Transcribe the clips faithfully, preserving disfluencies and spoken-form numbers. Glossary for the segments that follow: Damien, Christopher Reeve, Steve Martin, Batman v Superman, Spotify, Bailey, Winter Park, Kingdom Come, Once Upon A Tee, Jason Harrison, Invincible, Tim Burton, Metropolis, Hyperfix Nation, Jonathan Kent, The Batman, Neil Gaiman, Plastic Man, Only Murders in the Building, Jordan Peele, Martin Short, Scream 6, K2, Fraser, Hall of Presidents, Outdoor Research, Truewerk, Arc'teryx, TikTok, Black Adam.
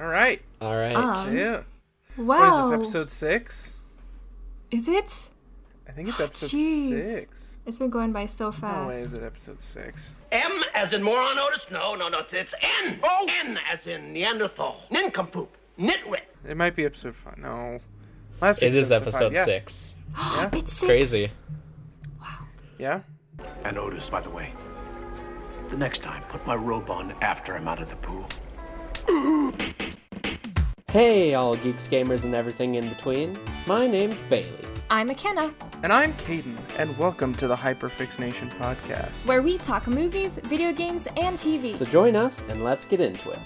All right. All right. Um, yeah. Wow. What is this, episode six? Is it? I think it's episode Jeez. six. It's been going by so fast. No way is it episode six. M as in moron Otis? No, no, no. It's N. Oh. N as in Neanderthal. Nincompoop. Nitwit. It might be episode five. No. Last week it is episode, episode yeah. six. Yeah. It's six. Crazy. Wow. Yeah. And Otis, by the way, the next time, put my robe on after I'm out of the pool. Hey, all geeks, gamers, and everything in between. My name's Bailey. I'm McKenna. And I'm Caden, and welcome to the Hyperfix Nation podcast, where we talk movies, video games, and T V. So join us, and let's get into it.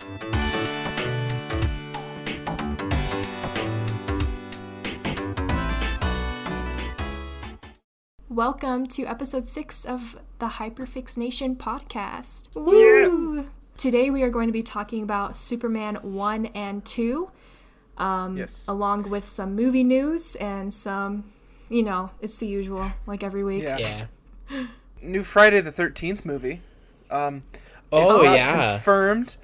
Welcome to episode six of the Hyperfix Nation podcast. Woo! Yeah. Today we are going to be talking about Superman one and two, um, yes. along with some movie news and some, you know, it's the usual, like every week. Yeah. yeah. New Friday the thirteenth movie. Um, oh, it's not yeah. confirmed,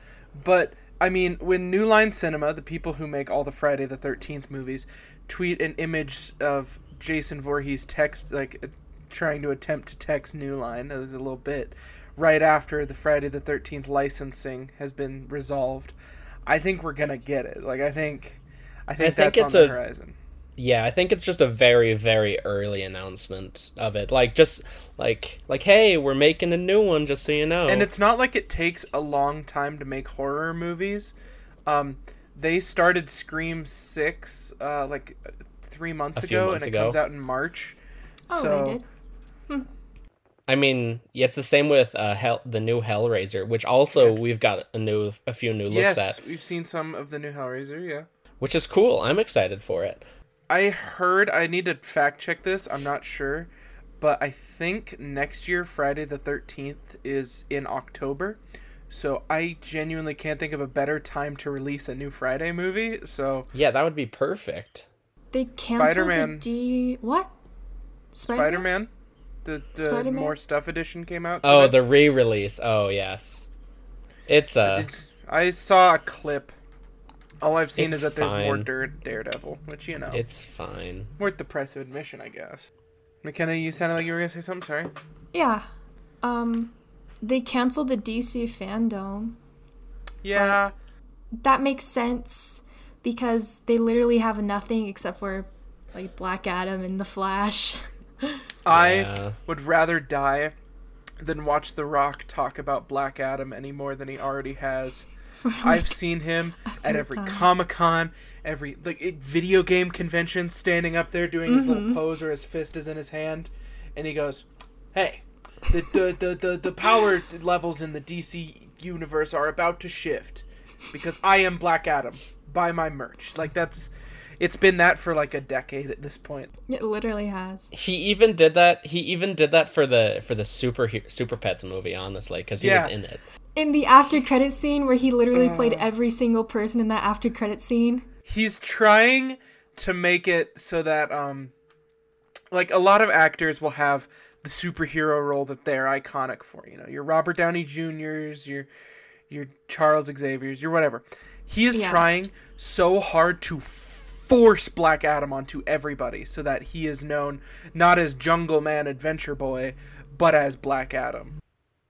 but, I mean, when New Line Cinema, the people who make all the Friday the thirteenth movies, tweet an image of Jason Voorhees text, like, trying to attempt to text New Line, that was a little bit... right after the Friday the thirteenth licensing has been resolved, I think we're gonna get it. Like I think, I think, I think that's it's on the a, horizon. Yeah, I think it's just a very, very early announcement of it. Like just like like hey, we're making a new one, just so you know. And it's not like it takes a long time to make horror movies. Um, they started Scream six uh, like three months a ago, months and it ago. comes out in March. Oh, so, they did. Hmm. I mean, yeah, it's the same with uh, Hell, the new Hellraiser, which also we've got a new, a few new looks yes, at. Yes, we've seen some of the new Hellraiser, yeah. Which is cool. I'm excited for it. I heard, I need to fact check this, I'm not sure, but I think next year, Friday the thirteenth is in October, so I genuinely can't think of a better time to release a new Friday movie, so... Yeah, that would be perfect. They canceled Spider-Man. the D... What? Spider-Man? Spider-Man? The, the More Stuff edition came out tonight. Oh, the re-release. Oh, yes. It's uh, I, I saw a clip. All I've seen is that fine. there's more Dare, Daredevil, which, you know. It's fine. Worth the price of admission, I guess. McKenna, you sounded like you were going to say something. Sorry. Yeah. Um, they canceled the D C fandom. Yeah. That makes sense because they literally have nothing except for, like, Black Adam and The Flash. I yeah. would rather die than watch The Rock talk about Black Adam any more than he already has. Like, I've seen him at every time. Comic-Con, every like video game convention, standing up there doing mm-hmm. his little pose where his fist is in his hand, and he goes, "Hey, the the the, the, the power levels in the D C universe are about to shift because I am Black Adam. Buy my merch." Like that's. It's been that for like a decade at this point. It literally has. He even did that. He even did that for the for the Super Super Pets movie, honestly, because he yeah. was in it. In the after credit scene, where he literally uh, played every single person in that after credit scene. He's trying to make it so that, um, like a lot of actors will have the superhero role that they're iconic for. You know, your Robert Downey Juniors, your your Charles Xavier's, your whatever. He is yeah. trying so hard to. Force Black Adam onto everybody so that he is known not as Jungle Man Adventure Boy, but as Black Adam.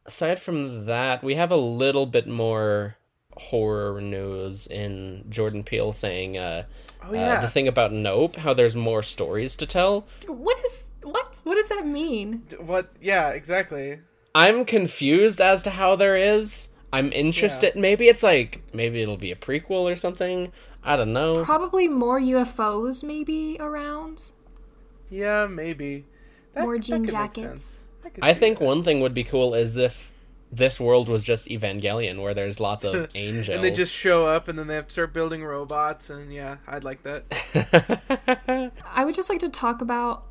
Aside from that, we have a little bit more horror news in Jordan Peele saying uh, oh, yeah. uh, the thing about Nope, how there's more stories to tell. What is what? What does that mean? What? Yeah, exactly. I'm confused as to how there is. I'm interested. Yeah. Maybe it's like, maybe it'll be a prequel or something. I don't know. Probably more U F Os maybe around. Yeah, maybe. That, more jean that jackets. I, I think that. One thing would be cool is if this world was just Evangelion, where there's lots of angels. And they just show up and then they have to start building robots. And yeah, I'd like that. I would just like to talk about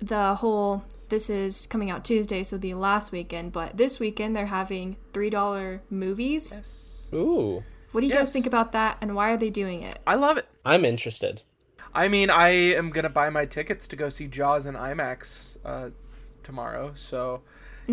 the whole... This is coming out Tuesday, so it'll be last weekend. But this weekend, they're having three dollar movies. Yes. Ooh. What do you yes. guys think about that, and why are they doing it? I love it. I'm interested. I mean, I am going to buy my tickets to go see Jaws in IMAX uh, tomorrow. So,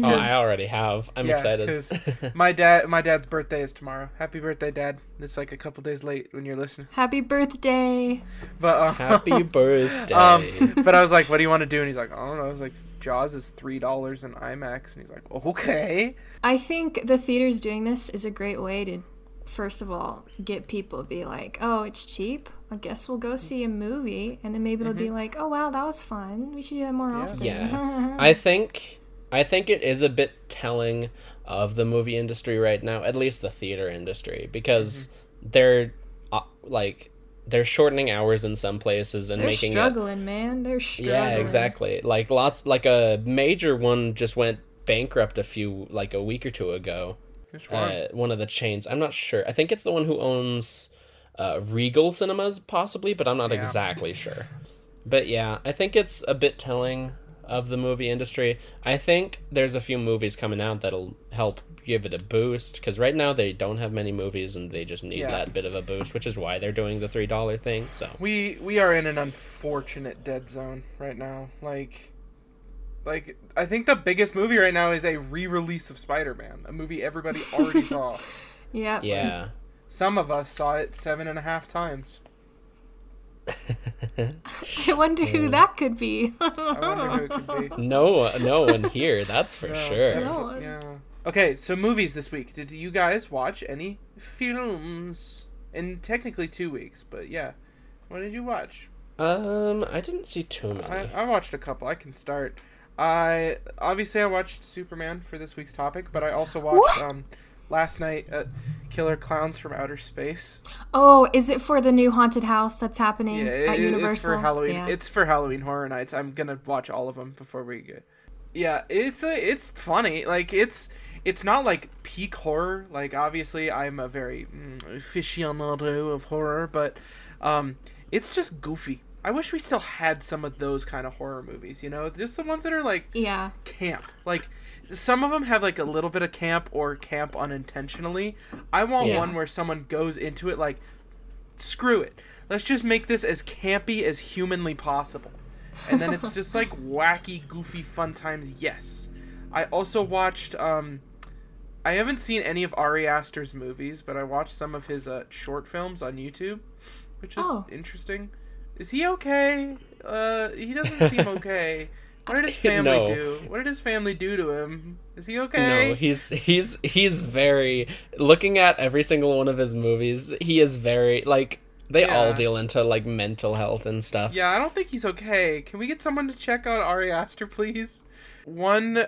Oh, I already have. I'm yeah, excited. Because my dad, my dad's birthday is tomorrow. Happy birthday, Dad! It's like a couple days late when you're listening. Happy birthday! But uh, happy birthday! Um, but I was like, "What do you want to do?" And he's like, "I don't know." I was like, "Jaws is three dollars in IMAX," and he's like, "Okay." I think the theaters doing this is a great way to, first of all, get people to be like, "Oh, it's cheap. I guess we'll go see a movie," and then maybe they'll mm-hmm. be like, "Oh, wow, that was fun. We should do that more yeah. often." Yeah, I think. I think it is a bit telling of the movie industry right now, at least the theater industry, because mm-hmm. they're uh, like they're shortening hours in some places and they're making struggling, it... man. They're struggling. Yeah, exactly. Like lots, like a major one just went bankrupt a few like a week or two ago. Which one? Uh, one of the chains. I'm not sure. I think it's the one who owns uh, Regal Cinemas, possibly, but I'm not yeah. exactly sure. But yeah, I think it's a bit telling of the movie industry. I think there's a few movies coming out that'll help give it a boost, because right now they don't have many movies and they just need yeah. that bit of a boost, which is why they're doing the three dollar thing. So we we are in an unfortunate dead zone right now. Like like I think the biggest movie right now is a re-release of Spider-Man, a movie everybody already saw. Yeah. Yeah. Some of us saw it seven and a half times. I wonder who that could be. I wonder who it could be. No, no one here, that's for no, sure. No yeah. Okay, so movies this week. Did you guys watch any films? In technically two weeks, but yeah. What did you watch? Um, I didn't see too many. I, I watched a couple. I can start. I obviously I watched Superman for this week's topic, but I also watched what? um. Last night, uh, Killer Clowns from Outer Space. Oh, is it for the new haunted house that's happening yeah, it, at Universal? It's for Halloween. Yeah. It's for Halloween Horror Nights. I'm gonna watch all of them before we get. Yeah, it's a, it's funny. Like it's it's not like peak horror. Like obviously, I'm a very mm, aficionado of horror, but um, it's just goofy. I wish we still had some of those kind of horror movies, you know? Just the ones that are, like, yeah. camp. Like, some of them have, like, a little bit of camp or camp unintentionally. I want yeah. one where someone goes into it like, screw it. Let's just make this as campy as humanly possible. And then it's just, like, wacky, goofy, fun times, yes. I also watched, um... I haven't seen any of Ari Aster's movies, but I watched some of his uh, short films on YouTube, which is oh. interesting. Is he okay? Uh, he doesn't seem okay. What did his family no. do? What did his family do to him? Is he okay? No, he's he's he's very. Looking at every single one of his movies, he is very like they yeah. all deal into like mental health and stuff. Yeah, I don't think he's okay. Can we get someone to check on Ari Aster, please? One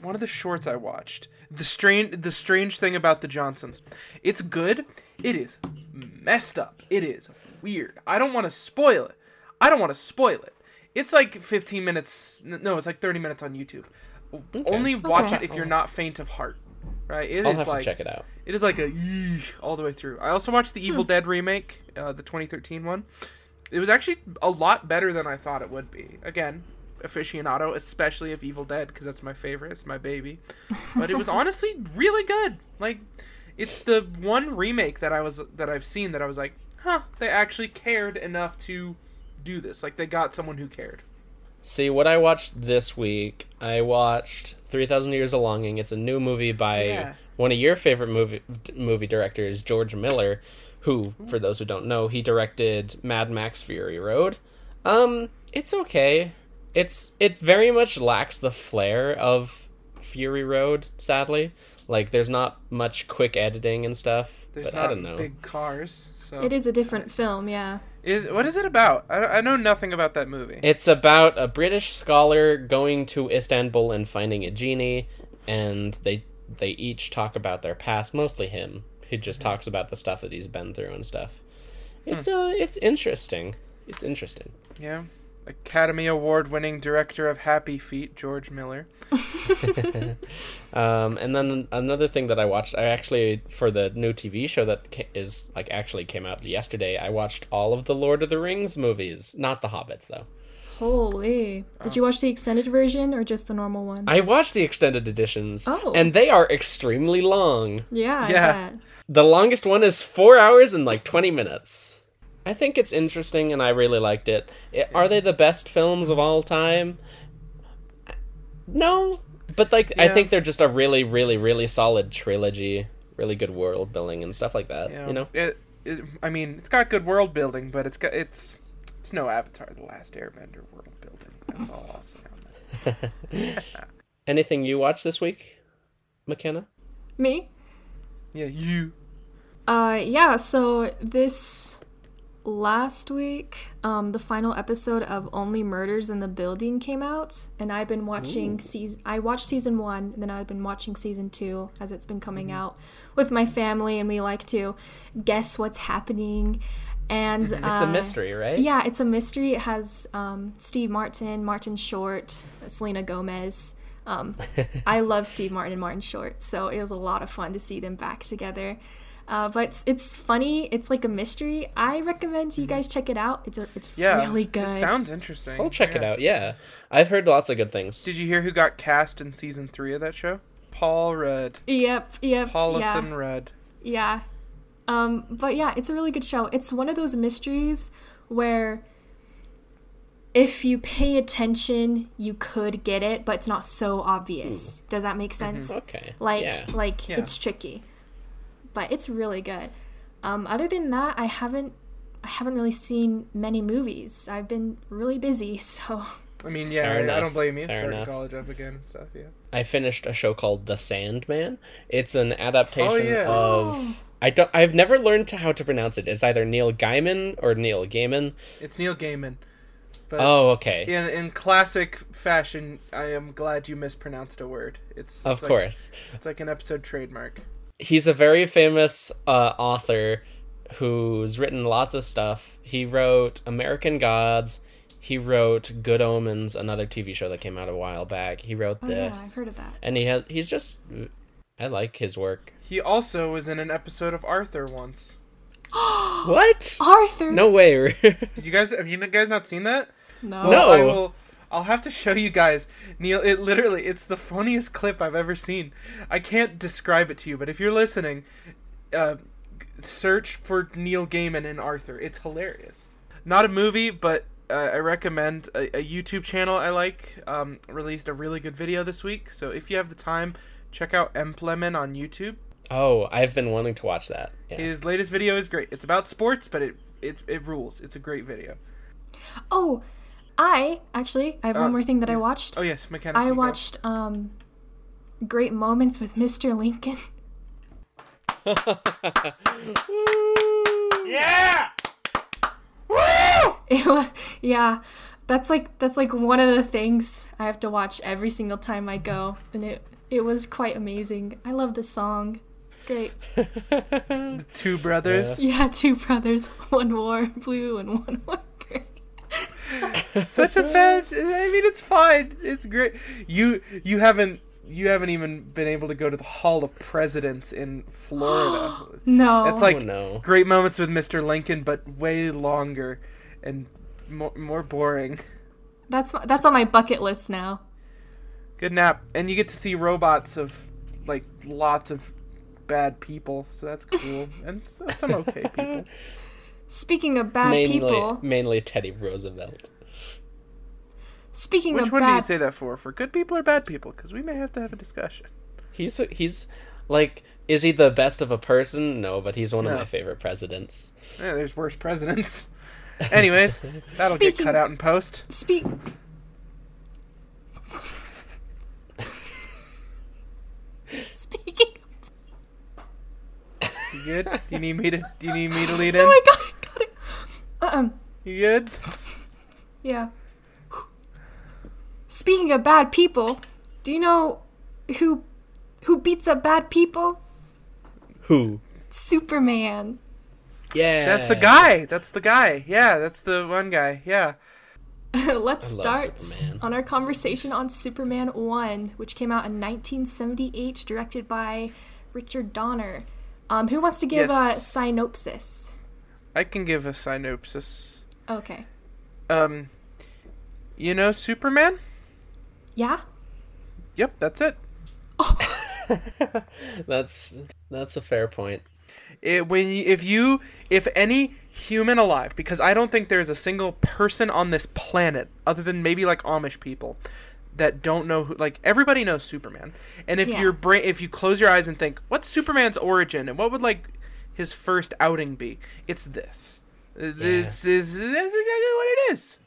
one of the shorts I watched, the strange the strange thing about the Johnsons. It's good. It is messed up. It is. Weird. I don't want to spoil it. I don't want to spoil it. It's like fifteen minutes. No, it's like thirty minutes on YouTube. Okay. Only watch okay. it if you're not faint of heart. Right? It I'll is have like to check it out. It is like a all the way through. I also watched the Evil hmm. Dead remake, uh, the twenty thirteen one. It was actually a lot better than I thought it would be. Again, aficionado, especially of Evil Dead, because that's my favorite. It's my baby. But it was honestly really good. Like, it's the one remake that I was that I've seen that I was like. Huh, they actually cared enough to do this. Like, they got someone who cared. See, what I watched this week, I watched three thousand Years a Longing. It's a new movie by yeah. one of your favorite movie movie directors, George Miller, who, for those who don't know, he directed Mad Max Fury Road. Um, it's okay. It's it very much lacks the flair of Fury Road, sadly. Like, there's not much quick editing and stuff, there's but not I don't know. Big cars, so... It is a different film, yeah. Is What is it about? I, I know nothing about that movie. It's about a British scholar going to Istanbul and finding a genie, and they they each talk about their past, mostly him, who just mm-hmm. talks about the stuff that he's been through and stuff. It's hmm. uh, it's interesting. It's interesting. Yeah. Academy Award-winning director of Happy Feet, George Miller. um, and then another thing that I watched, I actually, for the new T V show that is, like, actually came out yesterday, I watched all of the Lord of the Rings movies. Not the Hobbits, though. Holy. Did you watch the extended version or just the normal one? I watched the extended editions. Oh. And they are extremely long. Yeah, yeah. The longest one is four hours and, like, twenty minutes. I think it's interesting, and I really liked it. Are they the best films of all time? No, But like, yeah. I think they're just a really, really, really solid trilogy. Really good world building and stuff like that. Yeah. You know, it, it, I mean, it's got good world building, but it's got it's it's no Avatar: The Last Airbender world building. That's all I'll say on that. Anything you watched this week, McKenna? Me? Yeah, you. Uh, yeah. So this last week, um, the final episode of Only Murders in the Building came out, and I've been watching season. I watched season one, and then I've been watching season two as it's been coming mm. out with my family, and we like to guess what's happening. And uh, it's a mystery, right? Yeah, it's a mystery. It has um, Steve Martin, Martin Short, Selena Gomez. Um, I love Steve Martin and Martin Short, so it was a lot of fun to see them back together. Uh, but it's, it's funny. It's like a mystery. I recommend you guys check it out. It's a, it's yeah, really good. It sounds interesting. I'll check yeah. it out. Yeah, I've heard lots of good things. Did you hear who got cast in season three of that show? Paul Rudd. Yep. Yep. Paul yeah. Rudd. Yeah. Um, but yeah, it's a really good show. It's one of those mysteries where if you pay attention, you could get it, but it's not so obvious. Ooh. Does that make sense? Mm-hmm. Okay. Like, yeah. like yeah. it's tricky, but it's really good. Um, other than that, I haven't, I haven't really seen many movies. I've been really busy, so. I mean, yeah, I, I don't blame you. Fair enough. Starting college up again and stuff. Yeah. I finished a show called The Sandman. It's an adaptation oh, yeah. of. Oh. I don't. I've never learned to, how to pronounce it. It's either Neil Gaiman or Neil Gaiman. It's Neil Gaiman. But oh, okay. In, in classic fashion, I am glad you mispronounced a word. It's, it's of like, course. It's like an episode trademark. He's a very famous uh, author who's written lots of stuff. He wrote American Gods. He wrote Good Omens, another T V show that came out a while back. He wrote oh, this. Yeah, I've heard of that. And he has. He's just. I like his work. He also was in an episode of Arthur once. What? Arthur? No way. Did you guys? Have you guys not seen that? No. Well, no. I will, I'll have to show you guys. Neil, it literally, it's the funniest clip I've ever seen. I can't describe it to you, but if you're listening, uh, search for Neil Gaiman and Arthur. It's hilarious. Not a movie, but uh, I recommend a, a YouTube channel I like. Um, released a really good video this week, so if you have the time, check out Emplemen on YouTube. Oh, I've been wanting to watch that. Yeah. His latest video is great. It's about sports, but it it's, it rules. It's a great video. Oh, I, actually, I have um, one more thing that I watched. Oh, yes, McKenna. I watched um, Great Moments with Mister Lincoln. Yeah! Woo! It, yeah, that's like, that's like one of the things I have to watch every single time I go. And it, it was quite amazing. I love the song. It's great. The two brothers? Yeah. yeah, two brothers. One wore blue and one wore gray. Such a bad. I mean, it's fine. It's great. You you haven't you haven't even been able to go to the Hall of Presidents in Florida. No, it's like oh, no. Great Moments with Mister Lincoln, but way longer and more more boring. That's my, that's on my bucket list now. Good nap, and you get to see robots of like lots of bad people, so that's cool, and so, some okay people. Speaking of bad mainly, people... Mainly Teddy Roosevelt. Speaking Which of one bad... do you say that for? For good people or bad people? Because we may have to have a discussion. He's, he's like, is he the best of a person? No, but he's one no. of my favorite presidents. Yeah, there's worse presidents. Anyways, that'll Speaking... get cut out in post. Speak... Speaking of... You good? Do you need me to, do you need me to lead in? Oh my god. Um, you good? Yeah. Speaking of bad people, do you know who who beats up bad people? Who? Superman. Yeah. That's the guy. That's the guy. Yeah, that's the one guy. Yeah. Let's start Superman. On our conversation on Superman one, which came out in nineteen seventy-eight, directed by Richard Donner. Um, who wants to give yes. a synopsis? I can give a synopsis. Okay. Um, you know Superman? Yeah. Yep, that's it. Oh. that's that's a fair point. It, when you, if you if any human alive, because I don't think there's a single person on this planet other than maybe like Amish people that don't know who, like, everybody knows Superman. And if yeah. your brain, if you close your eyes and think, what's Superman's origin and what would like his first outing be? It's this. Yeah. This is that's exactly what it is.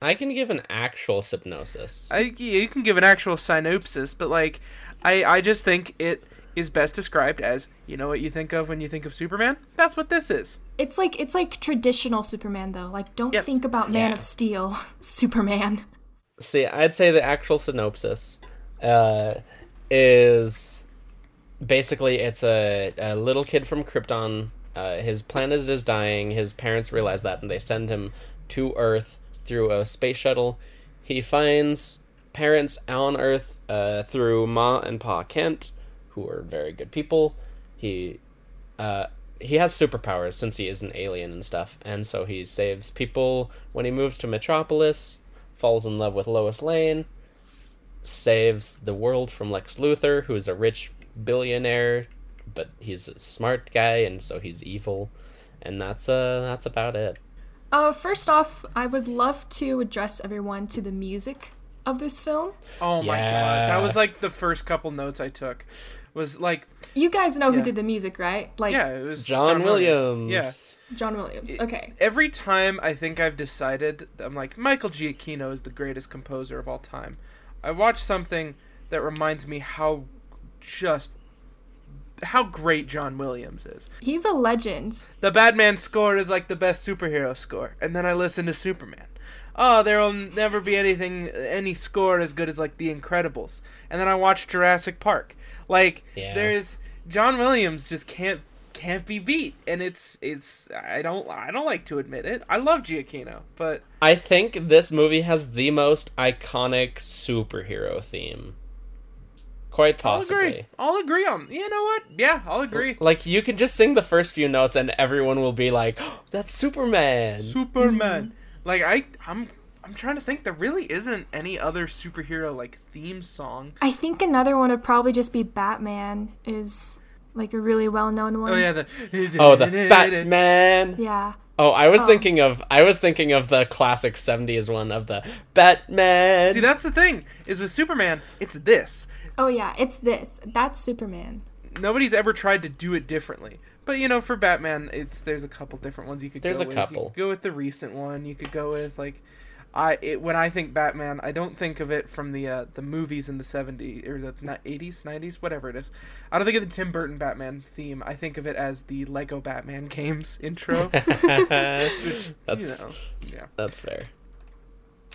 I can give an actual synopsis. I you can give an actual synopsis, but like I I just think it is best described as, you know what you think of when you think of Superman? That's what this is. It's like it's like traditional Superman though. Like don't yes. think about Man yeah. of Steel, Superman. See, I'd say the actual synopsis uh, is basically it's a, a little kid from Krypton. Uh, his planet is dying. His parents realize that, and they send him to Earth through a space shuttle. He finds parents on Earth uh, through Ma and Pa Kent, who are very good people. He uh, he has superpowers since he is an alien and stuff, and so he saves people when he moves to Metropolis. Falls in love with Lois Lane, saves the world from Lex Luthor, who's a rich billionaire, but he's a smart guy, and so he's evil, and that's uh that's about it. Uh, first off, I would love to address everyone to the music of this film. Oh yeah. my god, that was like the first couple notes I took. Was like you guys know yeah. who did the music, right? Like yeah, it was John, John Williams. Williams. Yeah, John Williams. Okay. Every time I think I've decided, I'm like Michael Giacchino is the greatest composer of all time. I watch something that reminds me how just how great John Williams is. He's a legend. The Batman score is like the best superhero score, and then I listen to Superman. Oh, there'll never be anything, any score as good as like The Incredibles, and then I watch Jurassic Park. Like yeah. there's John Williams just can't can't be beat, and it's it's I don't I don't like to admit it. I love Giacchino, but I think this movie has the most iconic superhero theme. Quite possibly. I'll agree. I'll agree on. You know what? Yeah, I'll agree. Like you can just sing the first few notes and everyone will be like, oh, "That's Superman." Superman. Like I I'm I'm trying to think. There really isn't any other superhero like theme song. I think another one would probably just be Batman is like a really well known one. Oh yeah, the oh the Batman. Yeah. Oh, I was oh. thinking of I was thinking of the classic seventies one of the Batman. See, that's the thing is with Superman, it's this. Oh yeah, it's this. That's Superman. Nobody's ever tried to do it differently. But, you know, for Batman, it's there's a couple different ones you could there's go with. There's a couple. You could go with the recent one. You could go with, like, I it, when I think Batman, I don't think of it from the uh, the movies in the seventies, or the eighties, nineties, whatever it is. I don't think of the Tim Burton Batman theme. I think of it as the Lego Batman games intro. Which, that's, you know, yeah. That's fair.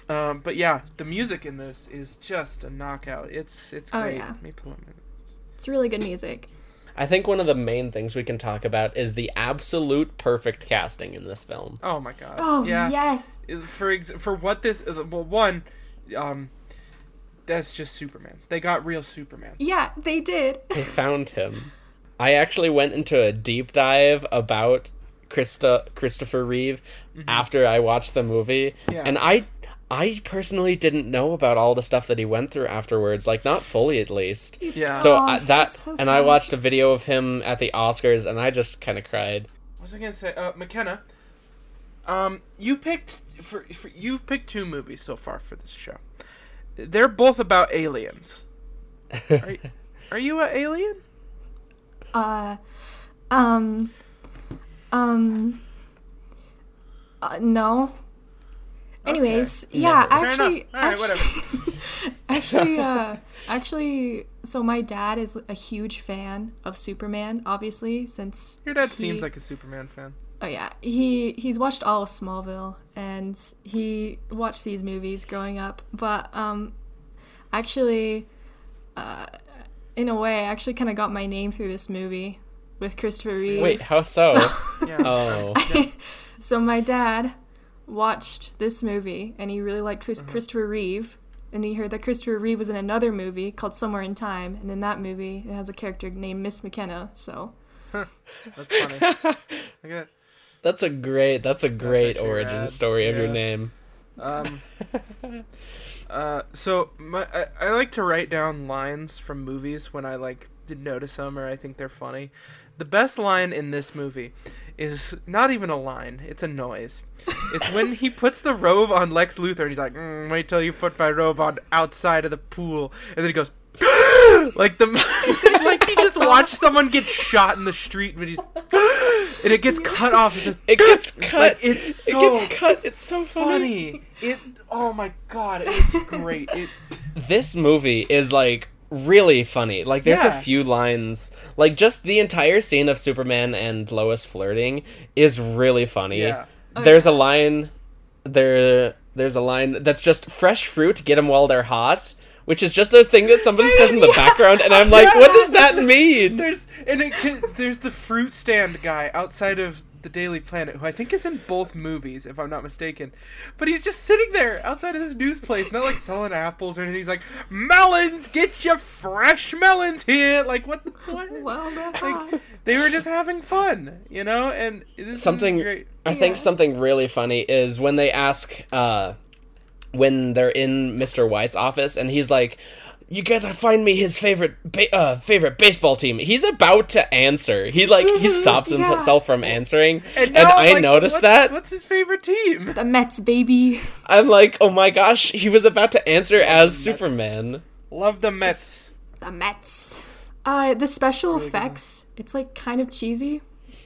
Um, but, yeah, the music in this is just a knockout. It's, it's great. Oh, yeah. Let me pull up my notes. It's really good music. I think one of the main things we can talk about is the absolute perfect casting in this film. Oh my god! Oh yeah. yes. For ex- for what this well one, um, that's just Superman. They got real Superman. Yeah, they did. They found him. I actually went into a deep dive about Christa Christopher Reeve mm-hmm. after I watched the movie, yeah. and I I personally didn't know about all the stuff that he went through afterwards, like not fully at least. Yeah. So oh, I, that so and I watched a video of him at the Oscars, and I just kind of cried. What was I gonna say, uh, McKenna? Um, you picked for, for you've picked two movies so far for this show. They're both about aliens. Are, are you an alien? Uh, um, um, uh, no. Anyways, okay. yeah, no. actually, right, actually, actually, uh, actually, so my dad is a huge fan of Superman, obviously, since your dad he, seems like a Superman fan. Oh yeah, he he's watched all of Smallville, and he watched these movies growing up. But um, actually, uh, in a way, I actually kind of got my name through this movie with Christopher Reeve. Wait, how so? so yeah. Oh, I, so my dad watched this movie, and he really liked Chris- mm-hmm. Christopher Reeve, and he heard that Christopher Reeve was in another movie called Somewhere in Time, and in that movie, it has a character named Miss McKenna, so. That's funny. Look at that. That's a great, that's a great that's origin rad. story yeah. of your name. Um, uh, so, my, I, I like to write down lines from movies when I, like, did notice them or I think they're funny. The best line in this movie is not even a line. It's a noise. It's when he puts the robe on Lex Luthor, and he's like, mm, wait till you put my robe on outside of the pool. And then he goes, like the like he just watched someone get shot in the street, but he's and it gets cut off. It's just, it gets cut. Like, it's so it gets cut. It's so funny. funny. It oh my god, it's great. It, this movie is like really funny. Like there's yeah. a few lines, like just the entire scene of Superman and Lois flirting is really funny. Yeah. Oh, there's yeah. a line there. There's a line that's just fresh fruit. Get them while they're hot. Which is just a thing that somebody says in the yeah. background, and I'm like, yeah. what does that mean? There's and it can, there's the fruit stand guy outside of the Daily Planet, who I think is in both movies, if I'm not mistaken. But he's just sitting there outside of this news place, not like selling apples or anything. He's like, melons, get your fresh melons here. Like what? The, what? Well, like, they were just having fun, you know. And this something is great. I yeah. think something really funny is when they ask. Uh, when they're in Mister White's office, and he's like, you gotta find me his favorite ba- uh, favorite baseball team. He's about to answer. He, like, mm-hmm, he stops yeah. himself from answering, and, now, and I like, noticed what's, that. What's his favorite team? The Mets, baby. I'm like, oh my gosh, he was about to answer as Superman. Love the Mets. The Mets. Uh, the special really effects, good. It's, like, kind of cheesy,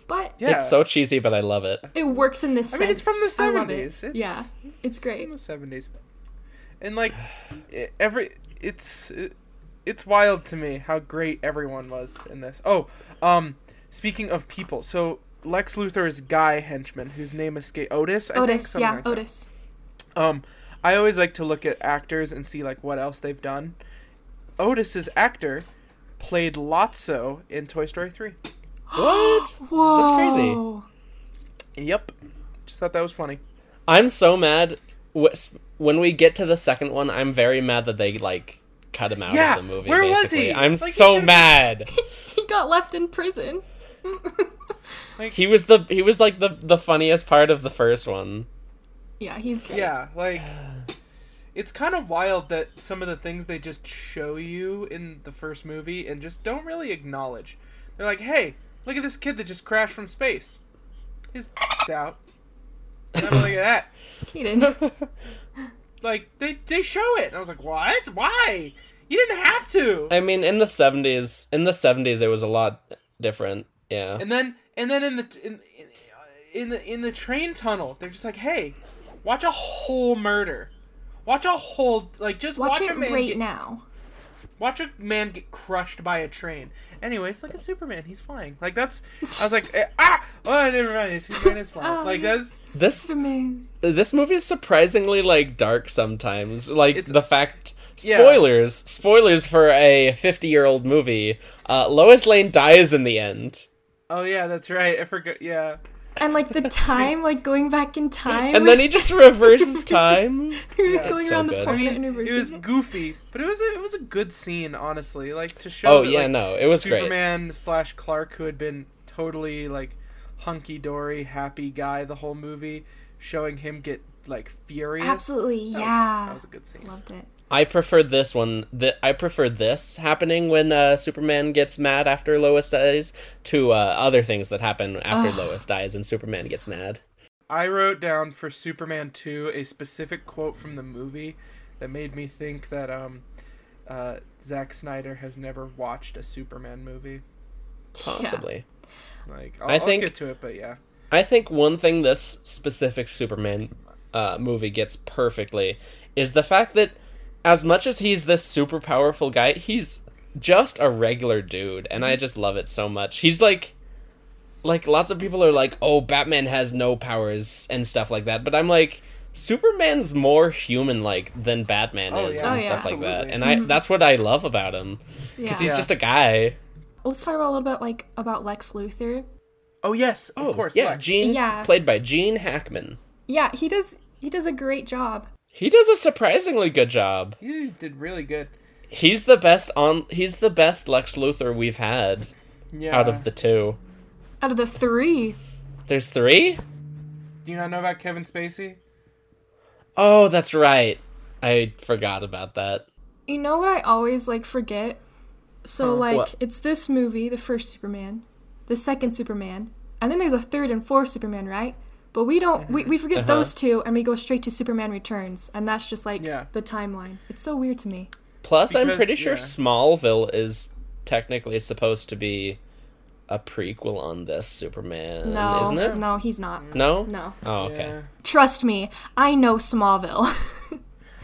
but... Yeah. It's so cheesy, but I love it. It works in this I sense. I mean, it's from the seventies. I love it. It's, yeah, it's great. It's from the seventies. And, like, every... It's it's wild to me how great everyone was in this. Oh, um, speaking of people, so Lex Luthor's guy henchman, whose name is Sk- Otis? I Otis, think, yeah, like Otis. That. Um, I always like to look at actors and see, like, what else they've done. Otis's actor played Lotso in Toy Story three. What? Whoa. That's crazy. Yep. Just thought that was funny. I'm so mad... When we get to the second one, I'm very mad that they, like, cut him out yeah, of the movie, where basically. Was he? I'm like, so he mad! He got left in prison. Like, he was, the he was like, the, the funniest part of the first one. Yeah, he's great. Yeah, like, it's kind of wild that some of the things they just show you in the first movie and just don't really acknowledge. They're like, hey, look at this kid that just crashed from space. His out. And I'm like, look at that. He didn't. Like, they, they show it. And I was like, what? Why? You didn't have to. I mean, in the seventies, in the seventies, it was a lot different. Yeah. And then, and then in the in, in the in the train tunnel, they're just like, hey, watch a whole murder, watch a whole like just watch, watch it a man right get, now. Watch a man get crushed by a train. Anyways, look at Superman. He's flying. Like, that's... I was like, eh, ah! Oh, never mind. Superman is flying. Um, like, that's... This, Superman. This movie is surprisingly, like, dark sometimes. Like, it's, the fact... Spoilers. Yeah. Spoilers for a fifty-year-old movie. Uh, Lois Lane dies in the end. Oh, yeah, that's right. I forgot. Yeah. And, like, the time, like, going back in time. And then he just reverses time. Yeah, going so around good. The planet and reversing it. It was goofy, but it was, a, it was a good scene, honestly. Like, to show oh, that, yeah, like, no, it was Superman great. Slash Clark, who had been totally, like, hunky-dory, happy guy the whole movie, showing him get, like, furious. Absolutely, that yeah. Was, that was a good scene. Loved it. I preferred this one. Th- I prefer this happening when uh, Superman gets mad after Lois dies to uh, other things that happen after Ugh. Lois dies and Superman gets mad. I wrote down for Superman two a specific quote from the movie that made me think that um, uh, Zack Snyder has never watched a Superman movie. Possibly. Yeah. Like I'll, I think, I'll get to it, but yeah. I think one thing this specific Superman uh, movie gets perfectly is the fact that as much as he's this super powerful guy, he's just a regular dude, and I just love it so much. He's like, like lots of people are like, oh, Batman has no powers and stuff like that, but I'm like, Superman's more human-like than Batman oh, is yeah. and oh, stuff yeah. like Absolutely. That, and I that's what I love about him, because yeah. he's yeah. just a guy. Let's talk about a little bit like about Lex Luthor. Oh yes, of oh, course, yeah, Lex. Gene, yeah. played by Gene Hackman. Yeah, he does he does a great job. He does a surprisingly good job. He did really good. He's the best on. He's the best Lex Luthor we've had. Yeah. Out of the two. Out of the three. There's three? Do you not know about Kevin Spacey? Oh, that's right. I forgot about that. You know what I always, like, forget? So, huh. like, what? It's this movie, the first Superman, the second Superman, And then there's a third and fourth Superman, right? But we don't, we, we forget uh-huh. those two, and we go straight to Superman Returns. And that's just like yeah. the timeline. It's so weird to me. Plus, because, I'm pretty sure yeah. Smallville is technically supposed to be a prequel on this Superman, no, isn't it? No, he's not. No? No. Oh, okay. Yeah. Trust me, I know Smallville.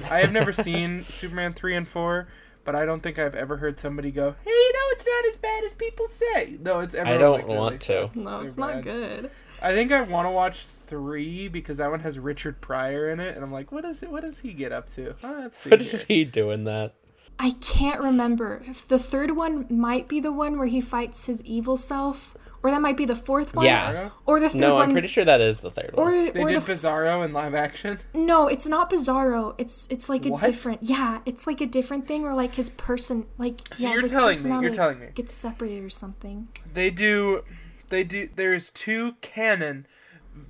I have never seen Superman three and four, but I don't think I've ever heard somebody go, hey, you know, it's not as bad as people say. No, it's everyone. I don't like, want really to. No, it's not bad. Good. I think I want to watch three because that one has Richard Pryor in it, and I'm like, what is it? What does he get up to? Oh, what is he doing that? I can't remember. The third one might be the one where he fights his evil self, or that might be the fourth one. Yeah. Or the third no, one. No, I'm pretty sure that is the third one. Or, they or did the f- Bizarro in live action? No, it's not Bizarro. It's it's like a what? different... Yeah, it's like a different thing where like his person... like So yeah, you're like telling me, you're telling me. Gets separated or something. They do... They do... There's two canon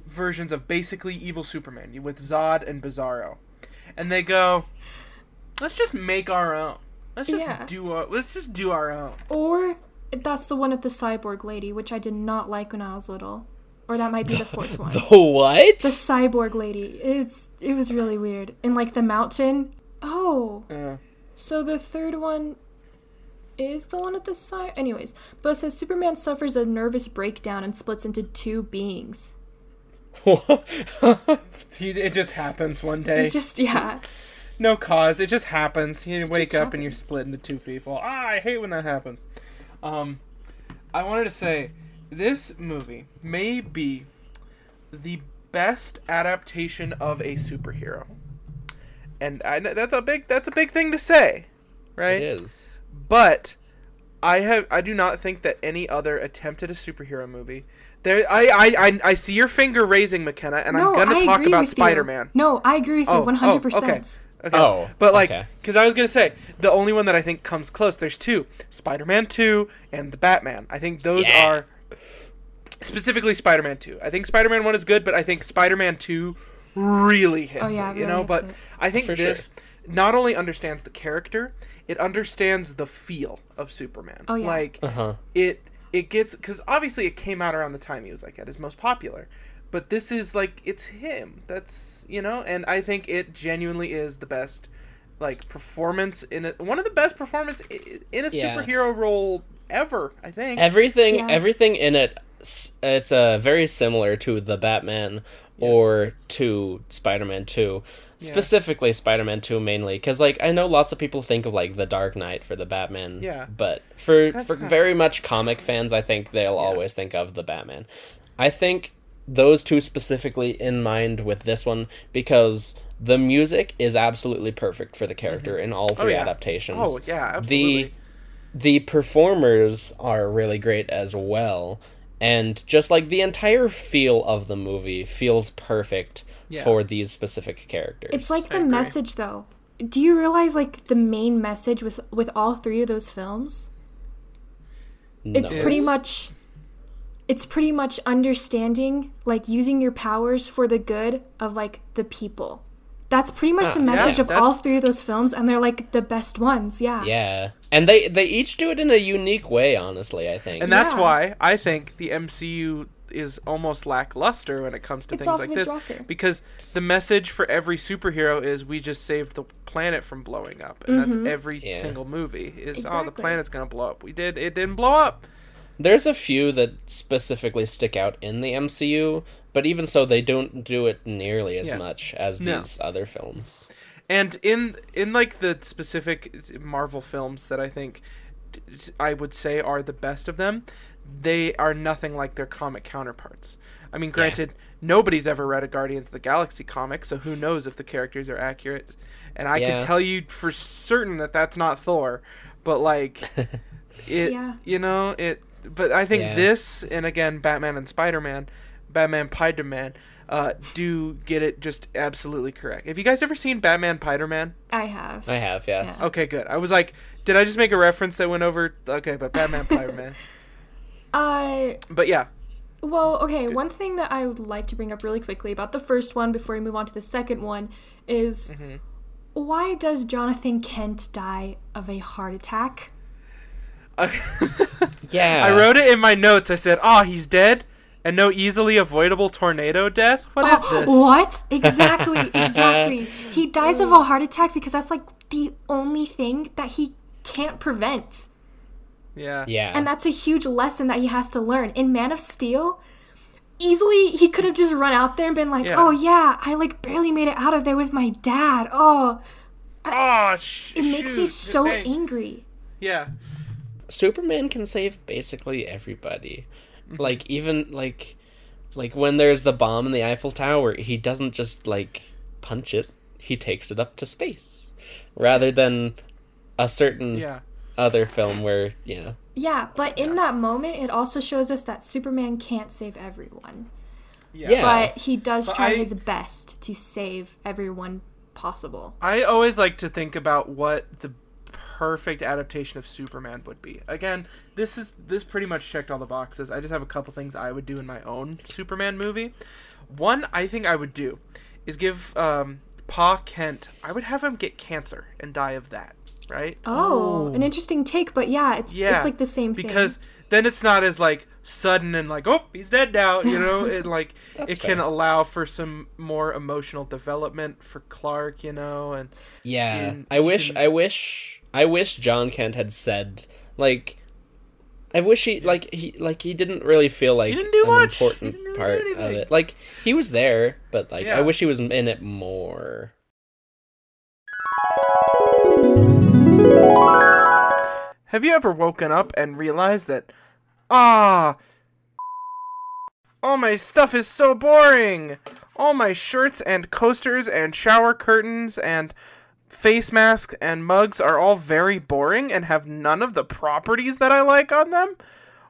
versions of basically evil Superman with Zod and Bizarro. And they go... Let's just make our own. Let's just yeah. do our, let's just do our own. Or that's the one with the cyborg lady, which I did not like when I was little. Or that might be the fourth one. The what? The cyborg lady. It's it was really weird. And like the mountain. Oh. Uh. So the third one is the one with the cyborg. Anyways, but it says Superman suffers a nervous breakdown and splits into two beings. What? It just happens one day. It just yeah. Just- No cause. It just happens. You wake up happens. and you're split into two people. Ah, I hate when that happens. Um, I wanted to say, this movie may be the best adaptation of a superhero, and I know that's a big that's a big thing to say, right? It is. But I have I do not think that any other attempt at a superhero movie. There, I, I, I, I see your finger raising, McKenna, and no, I'm gonna I talk about Spider-Man. You. No, I agree with oh, you one hundred percent. Oh, okay. Okay. Oh, but like, because okay. I was gonna say the only one that I think comes close. There's two: Spider-Man two and the Batman. I think those yeah. are specifically Spider-Man two. I think Spider-Man one is good, but I think Spider-Man two really hits. Oh, yeah, it, you really know, but it. I think For this sure. not only understands the character, it understands the feel of Superman. Oh yeah, like uh-huh. it it gets because obviously it came out around the time he was like at his most popular. But this is, like, it's him. That's, you know, and I think it genuinely is the best, like, performance in a, one of the best performance in a yeah. superhero role ever, I think. Everything yeah. everything in it, it's uh, very similar to The Batman yes. or to Spider-Man two. Yeah. Specifically Spider-Man two, mainly. Because, like, I know lots of people think of, like, The Dark Knight for The Batman. Yeah. But for, for very much comic fans, I think they'll yeah. always think of The Batman. I think... those two specifically in mind with this one because the music is absolutely perfect for the character mm-hmm. in all three oh, yeah. adaptations. Oh, yeah, absolutely. The, the performers are really great as well, and just, like, the entire feel of the movie feels perfect yeah. for these specific characters. It's like the message, though. Do you realize, like, the main message with, with all three of those films? No. It's pretty yes. much... It's pretty much understanding, like, using your powers for the good of, like, the people. That's pretty much uh, the message yeah, of that's... all three of those films, and they're, like, the best ones, yeah. Yeah. And they, they each do it in a unique way, honestly, I think. And that's yeah. why I think the M C U is almost lackluster when it comes to it's things like this. Rocker. Because the message for every superhero is we just saved the planet from blowing up. And mm-hmm. that's every yeah. single movie is, exactly. oh, the planet's going to blow up. We did. It didn't blow up. There's a few that specifically stick out in the M C U, but even so, they don't do it nearly as yeah. much as no. these other films. And in, in like, the specific Marvel films that I think I would say are the best of them, they are nothing like their comic counterparts. I mean, granted, yeah. nobody's ever read a Guardians of the Galaxy comic, so who knows if the characters are accurate. And I yeah. can tell you for certain that that's not Thor, but, like, it, yeah. you know, it... But I think yeah. this, and again, Batman and Spider-Man, Batman Piderman, uh, do get it just absolutely correct. Have you guys ever seen Batman Piderman? I have. I have, yes. Yeah. Okay, good. I was like, did I just make a reference that went over? Okay, but Batman Piderman. Uh, but yeah. Well, okay, good. One thing that I would like to bring up really quickly about the first one before we move on to the second one is mm-hmm. why does Jonathan Kent die of a heart attack? yeah I wrote it in my notes. I said, oh, he's dead, and no easily avoidable tornado death? What oh, is this? What? Exactly, exactly. He dies of a heart attack because that's like the only thing that he can't prevent. Yeah. Yeah. And that's a huge lesson that he has to learn. In Man of Steel, easily he could have just run out there and been like, yeah. oh yeah, I like barely made it out of there with my dad. Oh, oh sh- It makes shoot. me so Dang. angry. Yeah. Superman can save basically everybody. Like, even, like, like when there's the bomb in the Eiffel Tower, he doesn't just, like, punch it. He takes it up to space. Rather than a certain yeah. other film where, you know. Yeah, but in that moment, it also shows us that Superman can't save everyone. Yeah. yeah. But he does but try I, his best to save everyone possible. I always like to think about what the perfect adaptation of Superman would be. Again, this is this pretty much checked all the boxes. I just have a couple things I would do in my own Superman movie. One I think I would do is give um, Pa Kent, I would have him get cancer and die of that, right? Oh, oh. an interesting take, but yeah, it's yeah, it's like the same thing. Because then it's not as like sudden and like, oh, he's dead now, you know? And like it fair. can allow for some more emotional development for Clark, you know, and yeah. And, I wish and, I wish I wish John Kent had said, like, I wish he, like, he, like, he didn't really feel like an important part of it. Like, he was there, but, like, yeah. I wish he was in it more. Have you ever woken up and realized that, ah, all my stuff is so boring? All my shirts and coasters and shower curtains and face masks and mugs are all very boring and have none of the properties that I like on them?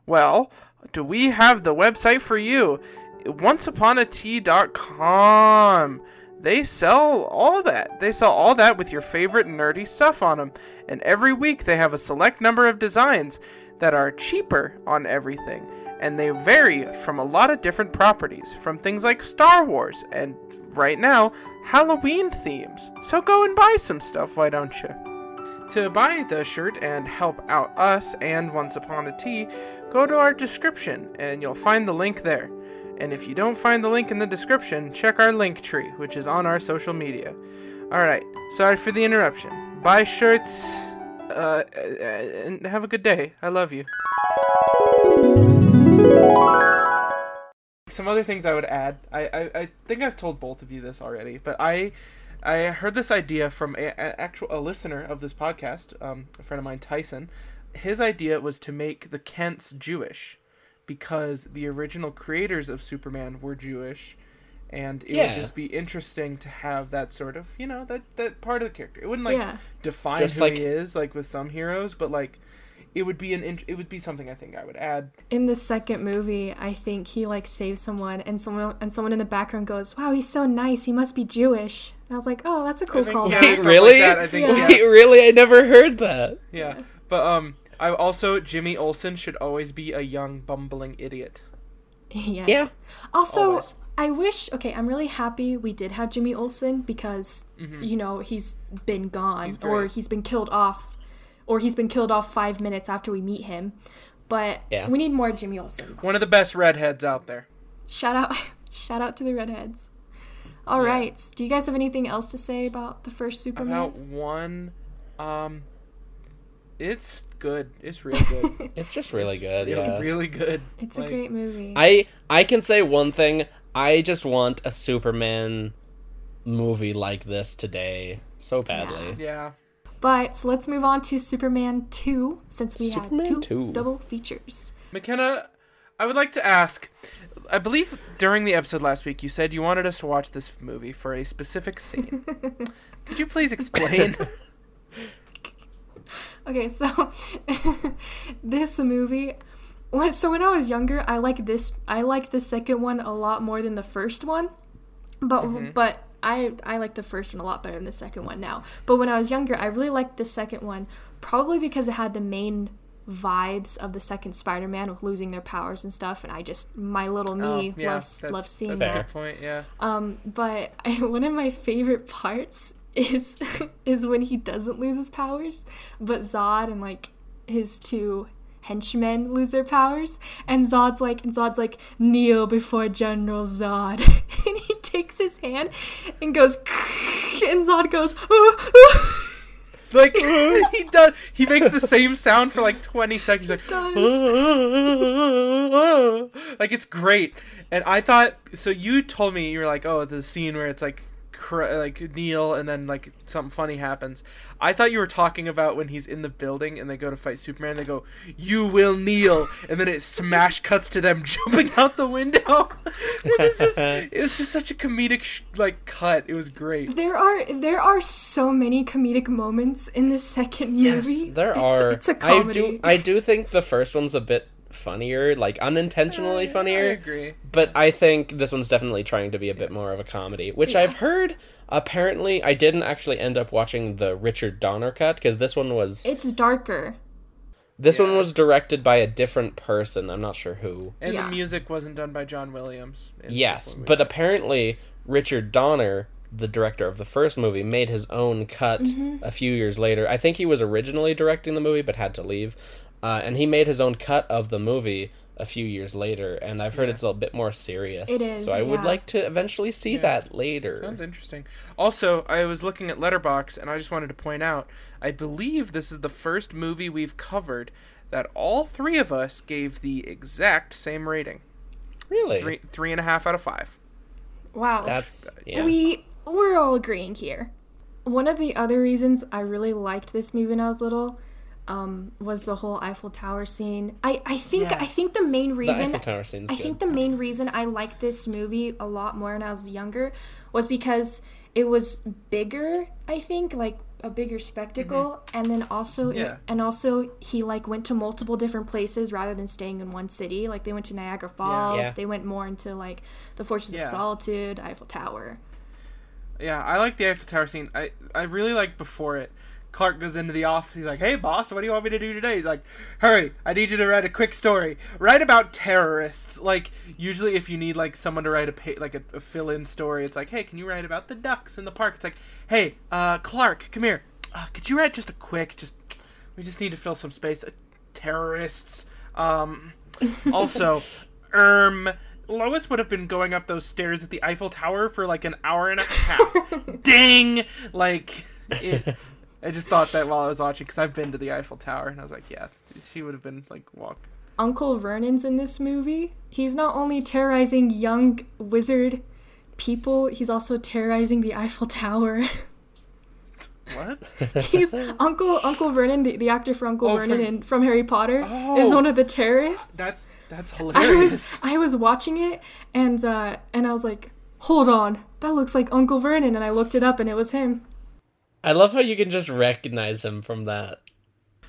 Well, do we have the website for you? once upon a tea dot com. They sell all that. They sell all that with your favorite nerdy stuff on them. And every week they have a select number of designs that are cheaper on everything. And they vary from a lot of different properties, from things like Star Wars and, right now, Halloween themes. So go and buy some stuff, why don't you? To buy the shirt and help out us and Once Upon a Tea, go to our description and you'll find the link there. And if you don't find the link in the description, check our link tree, which is on our social media. Alright, sorry for the interruption. Buy shirts, uh, and have a good day. I love you. Some other things I would add, I, I, I think I've told both of you this already, but I I heard this idea from a, a actual a listener of this podcast, um, a friend of mine, Tyson. His idea was to make the Kents Jewish, because the original creators of Superman were Jewish, and it yeah. would just be interesting to have that sort of, you know, that, that part of the character. It wouldn't, like, yeah. define just who like... he is, like, with some heroes, but, like, It would be an int- it would be something I think I would add. In the second movie, I think he like saves someone, and someone and someone in the background goes, "Wow, he's so nice. He must be Jewish." And I was like, "Oh, that's a cool call." Yeah, really? Like I think, yeah. Wait, really? I never heard that. Yeah. yeah, but um, I also Jimmy Olsen should always be a young bumbling idiot. Yes. Yeah. Also, always. I wish. Okay, I'm really happy we did have Jimmy Olsen because mm-hmm. you know he's been gone he's or he's been killed off. Or he's been killed off five minutes after we meet him. But yeah. we need more Jimmy Olsens. One of the best redheads out there. Shout out shout out to the redheads. All yeah. right. Do you guys have anything else to say about the first Superman? About one. Um, it's good. It's really good. it's just really it's good. Really, yeah. really good. It's like, a great movie. I, I can say one thing. I just want a Superman movie like this today so badly. Yeah. yeah. But let's move on to Superman two, since we Superman had two, two double features. McKenna, I would like to ask, I believe during the episode last week, you said you wanted us to watch this movie for a specific scene. Could you please explain? Okay, so this movie, when, so when I was younger, I liked this, I liked the second one a lot more than the first one, but mm-hmm. but... I, I like the first one a lot better than the second one now. But when I was younger, I really liked the second one, probably because it had the main vibes of the second Spider-Man with losing their powers and stuff, and I just, my little me oh, yeah, loves, loves seeing that. Point, yeah. Um, but I, one of my favorite parts is is when he doesn't lose his powers, but Zod and, like, his two henchmen lose their powers, and Zod's like, and Zod's like, kneel before General Zod, and he takes his hand and goes, and Zod goes, oh, oh. Like, he does, he makes the same sound for like twenty seconds. Like, oh, oh, oh, oh. Like, it's great. And I thought, so you told me, you were like, oh, the scene where it's like, like kneel and then like something funny happens. I thought you were talking about when he's in the building and they go to fight Superman, they go, you will kneel, and then it smash cuts to them jumping out the window. It's just, it was just such a comedic sh- like cut. It was great. There are there are so many comedic moments in this second movie. Yes, there are. It's, it's a comedy. I do, I do think the first one's a bit funnier, like unintentionally funnier. I agree. But I think this one's definitely trying to be a bit more of a comedy, which yeah. I've heard, apparently, I didn't actually end up watching the Richard Donner cut, because this one was... It's darker. This yeah. one was directed by a different person, I'm not sure who. And yeah. the music wasn't done by John Williams. Yes, but apparently Richard Donner, the director of the first movie, made his own cut mm-hmm. a few years later. I think he was originally directing the movie, but had to leave. Uh, and he made his own cut of the movie a few years later, and I've heard yeah. it's a bit more serious. It is, so I yeah. would like to eventually see yeah. that later. Sounds interesting. Also, I was looking at Letterboxd, and I just wanted to point out, I believe this is the first movie we've covered that all three of us gave the exact same rating. Really? Three, three and a half out of five. Wow. That's yeah. we we're all agreeing here. One of the other reasons I really liked this movie when I was little. Um, was the whole Eiffel Tower scene. I, I think yeah. I think the main reason the Eiffel Tower scene's I good. think the main reason I liked this movie a lot more when I was younger was because it was bigger, I think, like a bigger spectacle, mm-hmm. and then also yeah. it, and also he like went to multiple different places rather than staying in one city. Like they went to Niagara Falls, yeah. Yeah. They went more into like the Fortress yeah. of Solitude, Eiffel Tower. Yeah, I like the Eiffel Tower scene. I, I really like before it. Clark goes into the office. He's like, hey, boss, what do you want me to do today? He's like, hurry, I need you to write a quick story. Write about terrorists. Like, usually if you need, like, someone to write a pa- like a, a fill-in story, it's like, hey, can you write about the ducks in the park? It's like, hey, uh, Clark, come here. Uh, could you write just a quick, just, we just need to fill some space. Uh, terrorists. Um, also, um... Lois would have been going up those stairs at the Eiffel Tower for, like, an hour and a half. Dang! Like, it... I just thought that while I was watching, because I've been to the Eiffel Tower, and I was like, yeah, she would have been, like, walk. Uncle Vernon's in this movie. He's not only terrorizing young wizard people, he's also terrorizing the Eiffel Tower. What? He's Uncle Uncle Vernon, the, the actor for Uncle oh, Vernon from... in from Harry Potter, oh, is one of the terrorists. That's that's hilarious. I was I was watching it, and uh, and I was like, hold on, that looks like Uncle Vernon, and I looked it up, and it was him. I love how you can just recognize him from that.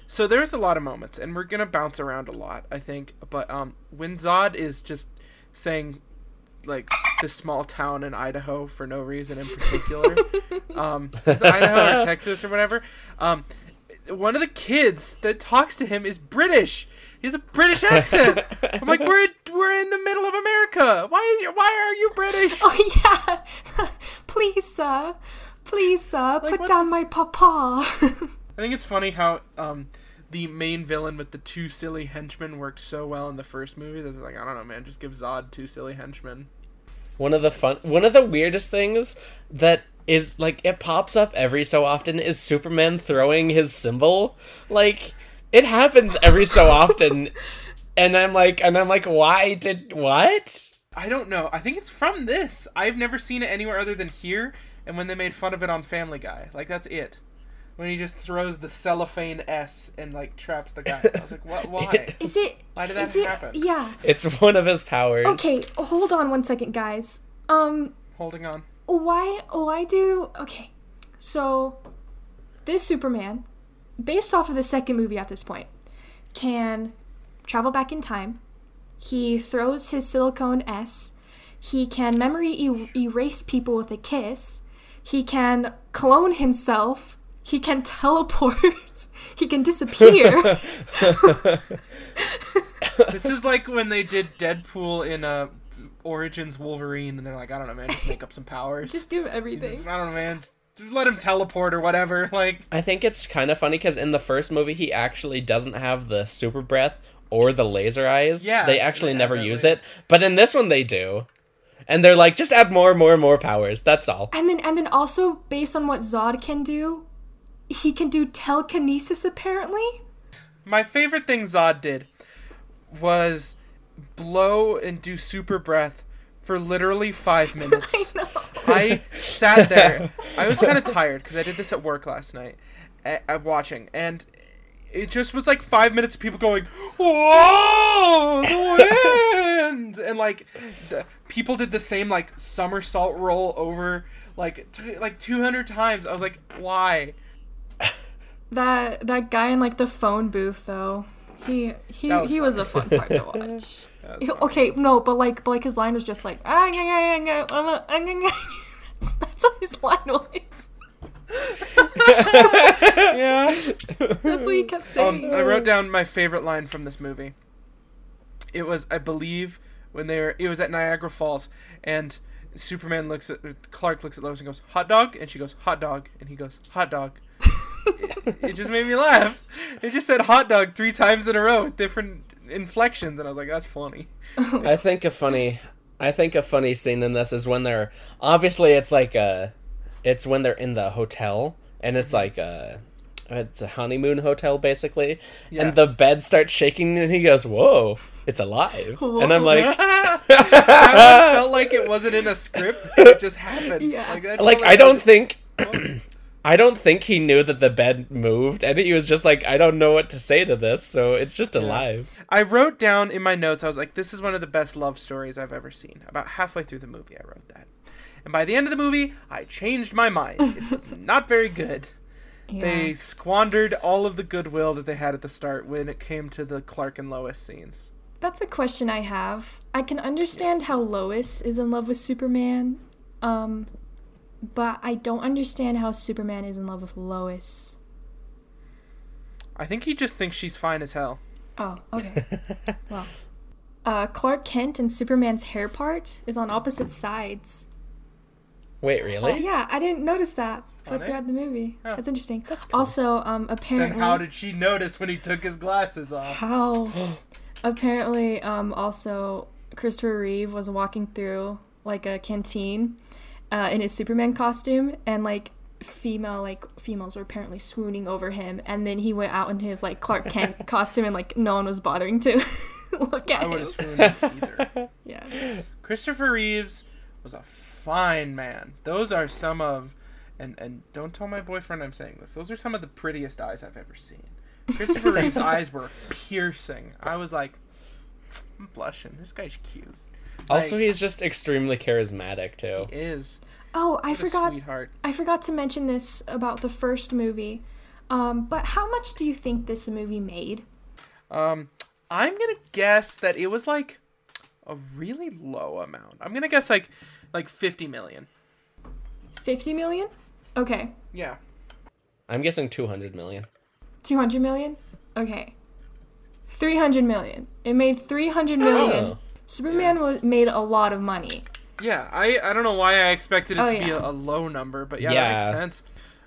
So there's a lot of moments, and we're going to bounce around a lot, I think. But um, when Zod is just saying, like, this small town in Idaho for no reason in particular. um, it's Idaho or Texas or whatever. Um, one of the kids that talks to him is British. He has a British accent. I'm like, we're we're in the middle of America. Why is you, why are you British? Oh, yeah. Please, sir. Please, sir, like, put what? down my papa. I think it's funny how um, the main villain with the two silly henchmen worked so well in the first movie that they're like, I don't know, man, just give Zod two silly henchmen. One of the fun, one of the weirdest things that is, like, it pops up every so often is Superman throwing his symbol. Like, it happens every so often, and I'm like, and I'm like, why did what? I don't know. I think it's from this. I've never seen it anywhere other than here. And when they made fun of it on Family Guy. Like, that's it. When he just throws the cellophane S and, like, traps the guy. I was like, what? Why? Is it... Why did that happen? It, yeah. It's one of his powers. Okay, hold on one second, guys. Um... Holding on. Why, why do... Okay, so... This Superman, based off of the second movie at this point, can travel back in time. He throws his silicone S. He can memory e- erase people with a kiss. He can clone himself. He can teleport. He can disappear. This is like when they did Deadpool in uh, Origins Wolverine, and they're like, I don't know, man, just make up some powers. Just do everything. I don't know, man. let him teleport or whatever. Like, I think it's kind of funny because in the first movie, he actually doesn't have the super breath or the laser eyes. Yeah, they actually yeah, never definitely. use it. But in this one, they do. And they're like, just add more, more, more powers. That's all. And then, and then also, based on what Zod can do, he can do telekinesis, apparently. My favorite thing Zod did was blow and do super breath for literally five minutes. I know. I sat there. I was kind of tired because I did this at work last night, at, at watching, and it just was like five minutes of people going, "Whoa, the wind!" and like the, people did the same like somersault roll over like t- like two hundred times. I was like, "Why?" That that guy in like the phone booth though. He he was he fun. was a fun part to watch. Okay, no, but like, but like his line was just like, ah, yeah, yeah, yeah, yeah, yeah, yeah. that's, that's what his line was. Yeah, that's what he kept saying. Um, I wrote down my favorite line from this movie. It was, I believe, when they were. It was at Niagara Falls, and Superman looks at Clark looks at Lois and goes, "Hot dog," and she goes, "Hot dog," and he goes, "Hot dog." It, it just made me laugh. It just said hot dog three times in a row with different inflections, and I was like, that's funny. I think a funny I think a funny scene in this is when they're obviously it's like a it's when they're in the hotel, and it's like a it's a honeymoon hotel basically, yeah. And the bed starts shaking and he goes, "Whoa, it's alive." Whoa. And I'm like, I felt like it wasn't in a script, it just happened. Yeah. Like, I, like, like I don't just, think I don't think he knew that the bed moved, and he was just like, I don't know what to say to this, so it's just alive. Yeah. I wrote down in my notes, I was like, this is one of the best love stories I've ever seen. About halfway through the movie, I wrote that. And by the end of the movie, I changed my mind. It was not very good. Yeah. They squandered all of the goodwill that they had at the start when it came to the Clark and Lois scenes. That's a question I have. I can understand yes. how Lois is in love with Superman, um... but I don't understand how Superman is in love with Lois. I think he just thinks she's fine as hell. Oh, okay. Well, uh, Clark Kent and Superman's hair part is on opposite sides. Wait, really? Uh, yeah, I didn't notice that but throughout the movie. Oh. That's interesting. That's cool. Also, um, apparently... Then how did she notice when he took his glasses off? How? Apparently, um, also, Christopher Reeve was walking through, like, a canteen... Uh, in his Superman costume, and like female like females were apparently swooning over him, and then he went out in his like Clark Kent costume, and like no one was bothering to look at I him. I wouldn't swoon either. Yeah, Christopher Reeves was a fine man. Those are some of, and and don't tell my boyfriend I'm saying this. Those are some of the prettiest eyes I've ever seen. Christopher Reeve's eyes were piercing. I was like, I'm blushing. This guy's cute. Also, like, he's just extremely charismatic, too. He is. Oh, I forgot, I forgot to mention this about the first movie. Um, but how much do you think this movie made? Um, I'm going to guess that it was, like, a really low amount. I'm going to guess, like, like fifty million. fifty million? Okay. Yeah. I'm guessing two hundred million. two hundred million? Okay. three hundred million. It made three hundred million. Oh. Superman yeah. was, made a lot of money. Yeah, I, I don't know why I expected it oh, to yeah. be a, a low number, but yeah, yeah, that makes sense.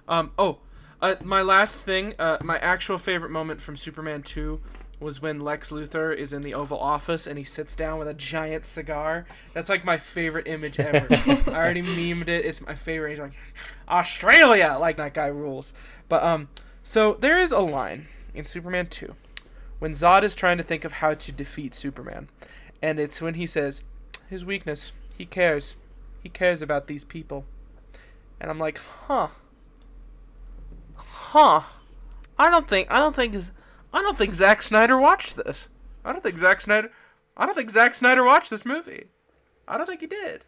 Um, oh, uh, my last thing, uh, my actual favorite moment from Superman two was when Lex Luthor is in the Oval Office and he sits down with a giant cigar. That's like my favorite image ever. I already memed it. It's my favorite. He's like, Australia! Like, that guy rules. But um, so there is a line in Superman two when Zod is trying to think of how to defeat Superman. And it's when he says, his weakness, he cares. He cares about these people. And I'm like, huh. Huh. I don't think, I don't think, this, I don't think Zack Snyder watched this. I don't think Zack Snyder, I don't think Zack Snyder watched this movie. I don't think he did.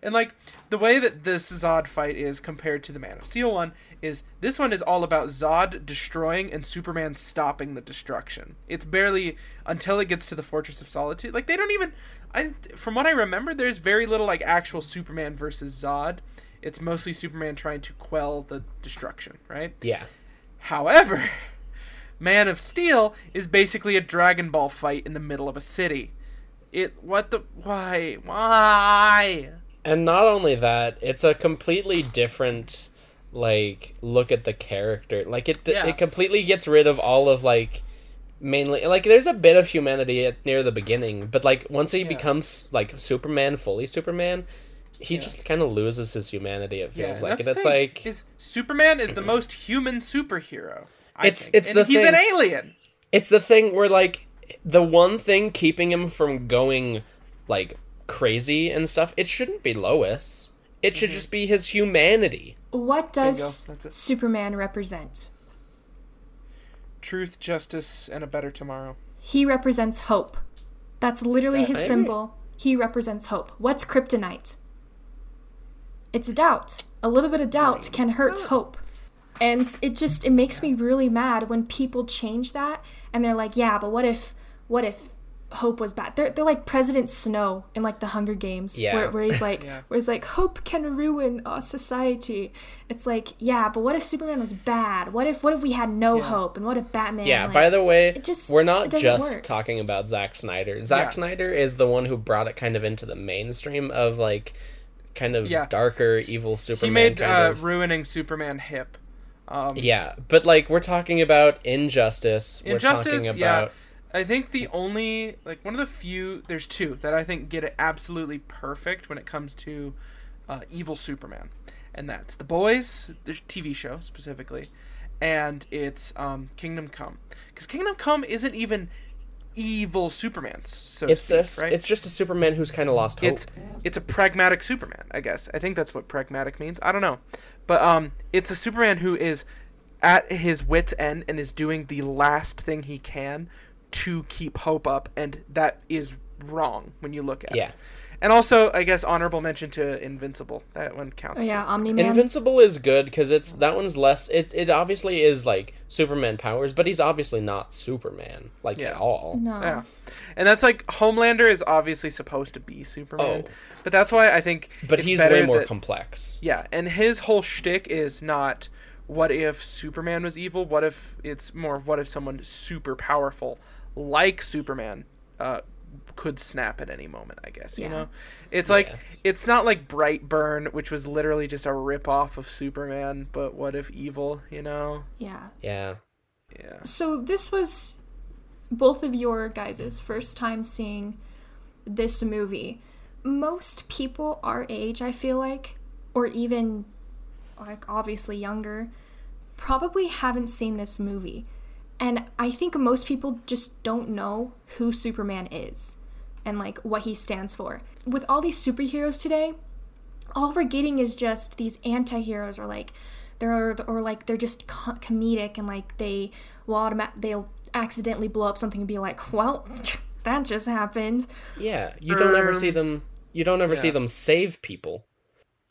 And like, the way that this Zod fight is compared to the Man of Steel one is, this one is all about Zod destroying and Superman stopping the destruction. It's barely until it gets to the Fortress of Solitude. Like, they don't even, I from what I remember, there's very little like actual Superman versus Zod. It's mostly Superman trying to quell the destruction, right? Yeah. However, Man of Steel is basically a Dragon Ball fight in the middle of a city. It, what the, why, why? And not only that, it's a completely different like, look at the character. Like, it yeah. it completely gets rid of all of, like, mainly, like, there's a bit of humanity at, near the beginning, but, like, once he yeah. becomes, like, Superman, fully Superman, he yeah. just kind of loses his humanity, it feels yeah, like. And it's thing. like... Is Superman is the most human superhero, I it's, think. It's and the he's thing. an alien! It's the thing where, like, the one thing keeping him from going, like, crazy and stuff, it shouldn't be Lois. It should mm-hmm. just be his humanity. What does Superman represent? Truth, justice, and a better tomorrow. He represents hope. That's literally that his maybe. symbol. He represents hope. What's kryptonite? It's doubt. A little bit of doubt right. can hurt oh. hope. And it just, it makes me really mad when people change that and they're like, yeah, but what if, what if hope was bad? They're, they're like President Snow in, like, the Hunger Games, yeah. where, where he's like, yeah. where he's like, hope can ruin our society. It's like, yeah, but what if Superman was bad? What if, what if we had no yeah. hope? And what if Batman? Yeah, like, by the way, it just, we're not just work. talking about Zack Snyder. Zack yeah. Snyder is the one who brought it kind of into the mainstream of, like, kind of yeah. darker, evil Superman. He made kind uh, of. ruining Superman hip. Um, yeah, but, like, we're talking about Injustice. Injustice, we're talking about... yeah. I think the only, like, one of the few, there's two that I think get it absolutely perfect when it comes to uh, evil Superman. And that's The Boys, the T V show specifically, and it's um, Kingdom Come. Because Kingdom Come isn't even evil Superman, so it's to speak, a, right? It's just a Superman who's kind of lost hope. It's, it's a pragmatic Superman, I guess. I think that's what pragmatic means. I don't know. But um, it's a Superman who is at his wit's end and is doing the last thing he can to keep hope up, and that is wrong when you look at yeah. it. And also, I guess, honorable mention to Invincible. That one counts. Oh, yeah, Omni-Man. Invincible is good, because it's that one's less... It, it obviously is, like, Superman powers, but he's obviously not Superman, like, yeah. at all. No. Yeah. And that's, like, Homelander is obviously supposed to be Superman. Oh. But that's why I think But he's way more that, complex. Yeah, and his whole shtick is not, what if Superman was evil? What if it's more, what if someone super powerful, like Superman, uh... could snap at any moment, I guess, yeah. you know? It's like, yeah. it's not like Brightburn, which was literally just a ripoff of Superman, but what if evil, you know? Yeah. Yeah. Yeah. So this was both of your guys' first time seeing this movie. Most people our age, I feel like, or even, like, obviously younger, probably haven't seen this movie. And I think most people just don't know who Superman is and, like, what he stands for. With all these superheroes today, all we're getting is just these anti-heroes, or, like, they're or like they're just comedic, and, like, they will automa- they'll accidentally blow up something and be like, well, that just happened. Yeah, you don't um, ever see them you don't ever yeah. see them save people.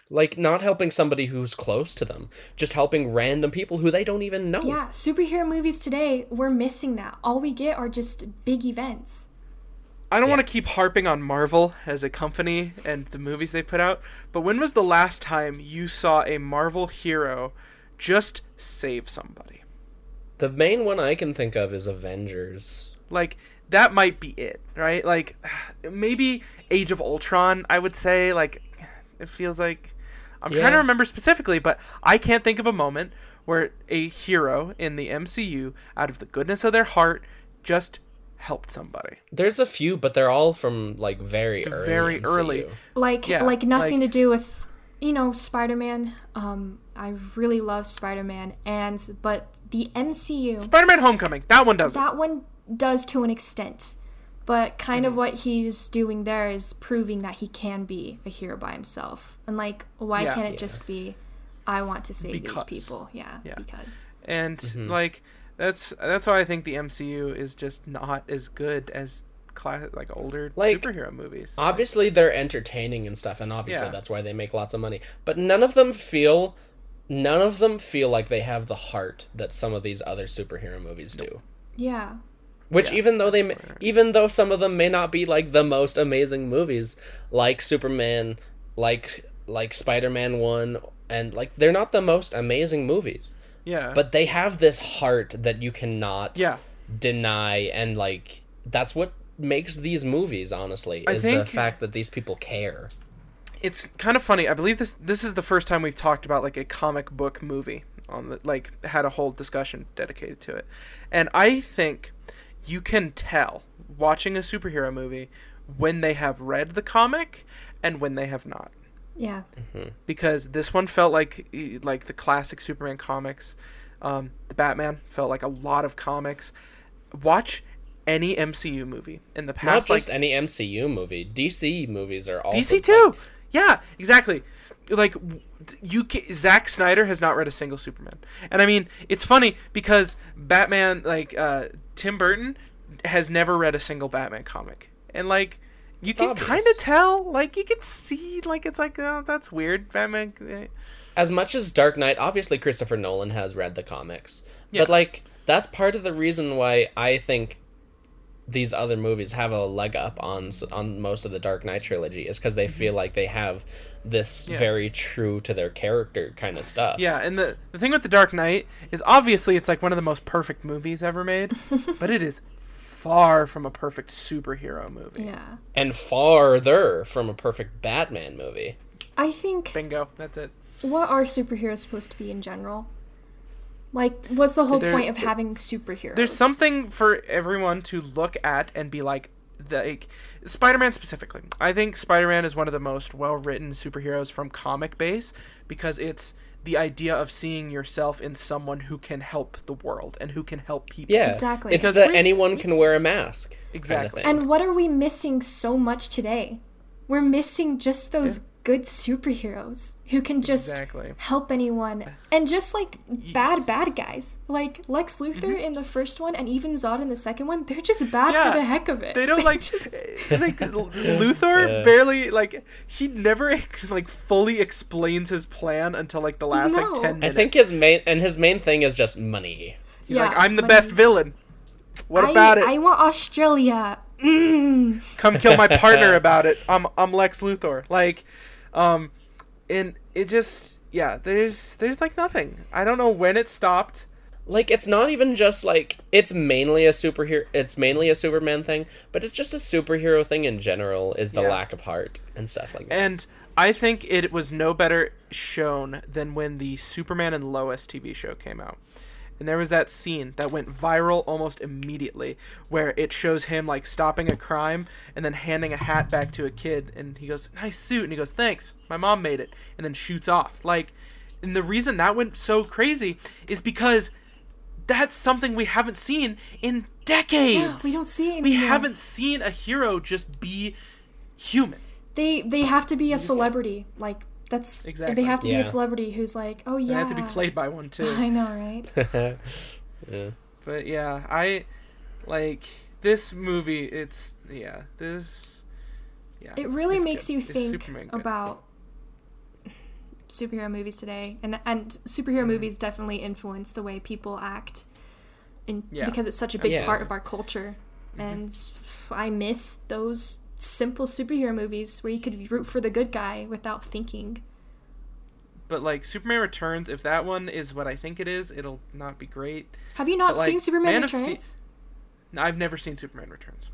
Like, not helping somebody who's close to them. Just helping random people who they don't even know. Yeah, superhero movies today, we're missing that. All we get are just big events. I don't yeah. want to keep harping on Marvel as a company and the movies they put out, but when was the last time you saw a Marvel hero just save somebody? The main one I can think of is Avengers. Like, that might be it, right? Like, maybe Age of Ultron, I would say. Like, it feels like... I'm yeah. trying to remember specifically, but I can't think of a moment where a hero in the M C U, out of the goodness of their heart, just helped somebody. There's a few, but they're all from, like, very early. Very M C U. Early. Like, yeah, like nothing like, to do with, you know, Spider-Man. Um, I really love Spider-Man, and but the M C U... Spider-Man Homecoming. That one doesn't. That one does to an extent. But kind of what he's doing there is proving that he can be a hero by himself. And, like, why yeah, can't it yeah. just be, I want to save because. these people. Yeah, yeah. because. And, mm-hmm. like, that's that's why I think the M C U is just not as good as, class, like, older like, superhero movies. Obviously, they're entertaining and stuff, and obviously yeah. that's why they make lots of money. But none of them feel, none of them feel like they have the heart that some of these other superhero movies do. Yeah. Which yeah, even though they, may, even though some of them may not be, like, the most amazing movies, like Superman, like like Spider-Man one, and, like, they're not the most amazing movies. Yeah. But they have this heart that you cannot yeah. deny, and, like, that's what makes these movies. Honestly, is the fact that these people care. it's kind of funny. I believe this this is the first time we've talked about like a comic book movie on the, like had a whole discussion dedicated to it. And I think you can tell watching a superhero movie when they have read the comic and when they have not. Yeah. Mm-hmm. Because this one felt like like the classic Superman comics. Um, the Batman felt like a lot of comics. Watch any M C U movie in the past. Not just like, any M C U movie. D C movies are also... D C too! Like... Yeah, exactly. Like, you can... Zack Snyder has not read a single Superman. And I mean, it's funny because Batman, like, uh, Tim Burton has never read a single Batman comic. And, like, you it's can kind of tell. Like, you can see, like, it's like, oh, that's weird. Batman... As much as Dark Knight, obviously Christopher Nolan has read the comics. Yeah. But, like, that's part of the reason why I think... these other movies have a leg up on on most of the Dark Knight trilogy is because they feel like they have this yeah. very true to their character kind of stuff. Yeah, and the, the thing with the Dark Knight is obviously it's like one of the most perfect movies ever made, but it is far from a perfect superhero movie. Yeah. And farther from a perfect Batman movie. I think... Bingo, that's it. What are superheroes supposed to be in general? Like, what's the whole there's, point of having superheroes? There's something for everyone to look at and be like, the, like, Spider-Man specifically. I think Spider-Man is one of the most well-written superheroes from comic base because it's the idea of seeing yourself in someone who can help the world and who can help people. Yeah, exactly. It's because that anyone can wear a mask. Exactly. Kind of and what are we missing so much today? We're missing just those... Yeah. good superheroes who can just exactly. help anyone and just like bad bad guys like Lex Luthor mm-hmm. in the first one and even Zod in the second one, they're just bad yeah, for the heck of it. They don't they like just... like Luthor yeah. barely like he never like fully explains his plan until like the last no. like ten minutes. I think his main and his main thing is just money. He's yeah, like I'm the money. Best villain. What I, about it? I want Australia. Mm. Come kill my partner about it. I'm I'm Lex Luthor. Like Um, and it just, yeah, there's, there's like nothing. I don't know when it stopped. Like, it's not even just like, it's mainly a superhero, it's mainly a Superman thing, but it's just a superhero thing in general is the yeah. lack of heart and stuff like that. And I think it was no better shown than when the Superman and Lois T V show came out. And there was that scene that went viral almost immediately where it shows him, like, stopping a crime and then handing a hat back to a kid. And he goes, nice suit. And he goes, thanks. My mom made it. And then shoots off. Like, and the reason that went so crazy is because that's something we haven't seen in decades. Yeah, we don't see it anymore. We haven't seen a hero just be human. They they have to be a celebrity, like... That's exactly. They have to yeah. be a celebrity who's like, oh yeah. They have to be played by one too. I know, right? yeah. But yeah, I like this movie. It's yeah, this. Yeah. It really makes good. You think about superhero movies today, and and superhero mm. movies definitely influence the way people act, in yeah. because it's such a big yeah. part of our culture, mm-hmm. and I miss those. Simple superhero movies where you could root for the good guy without thinking. But like Superman Returns, if that one is what I think it is, it'll not be great. Have you not but, like, seen Superman Man Returns? Ste- no, I've never seen Superman Returns.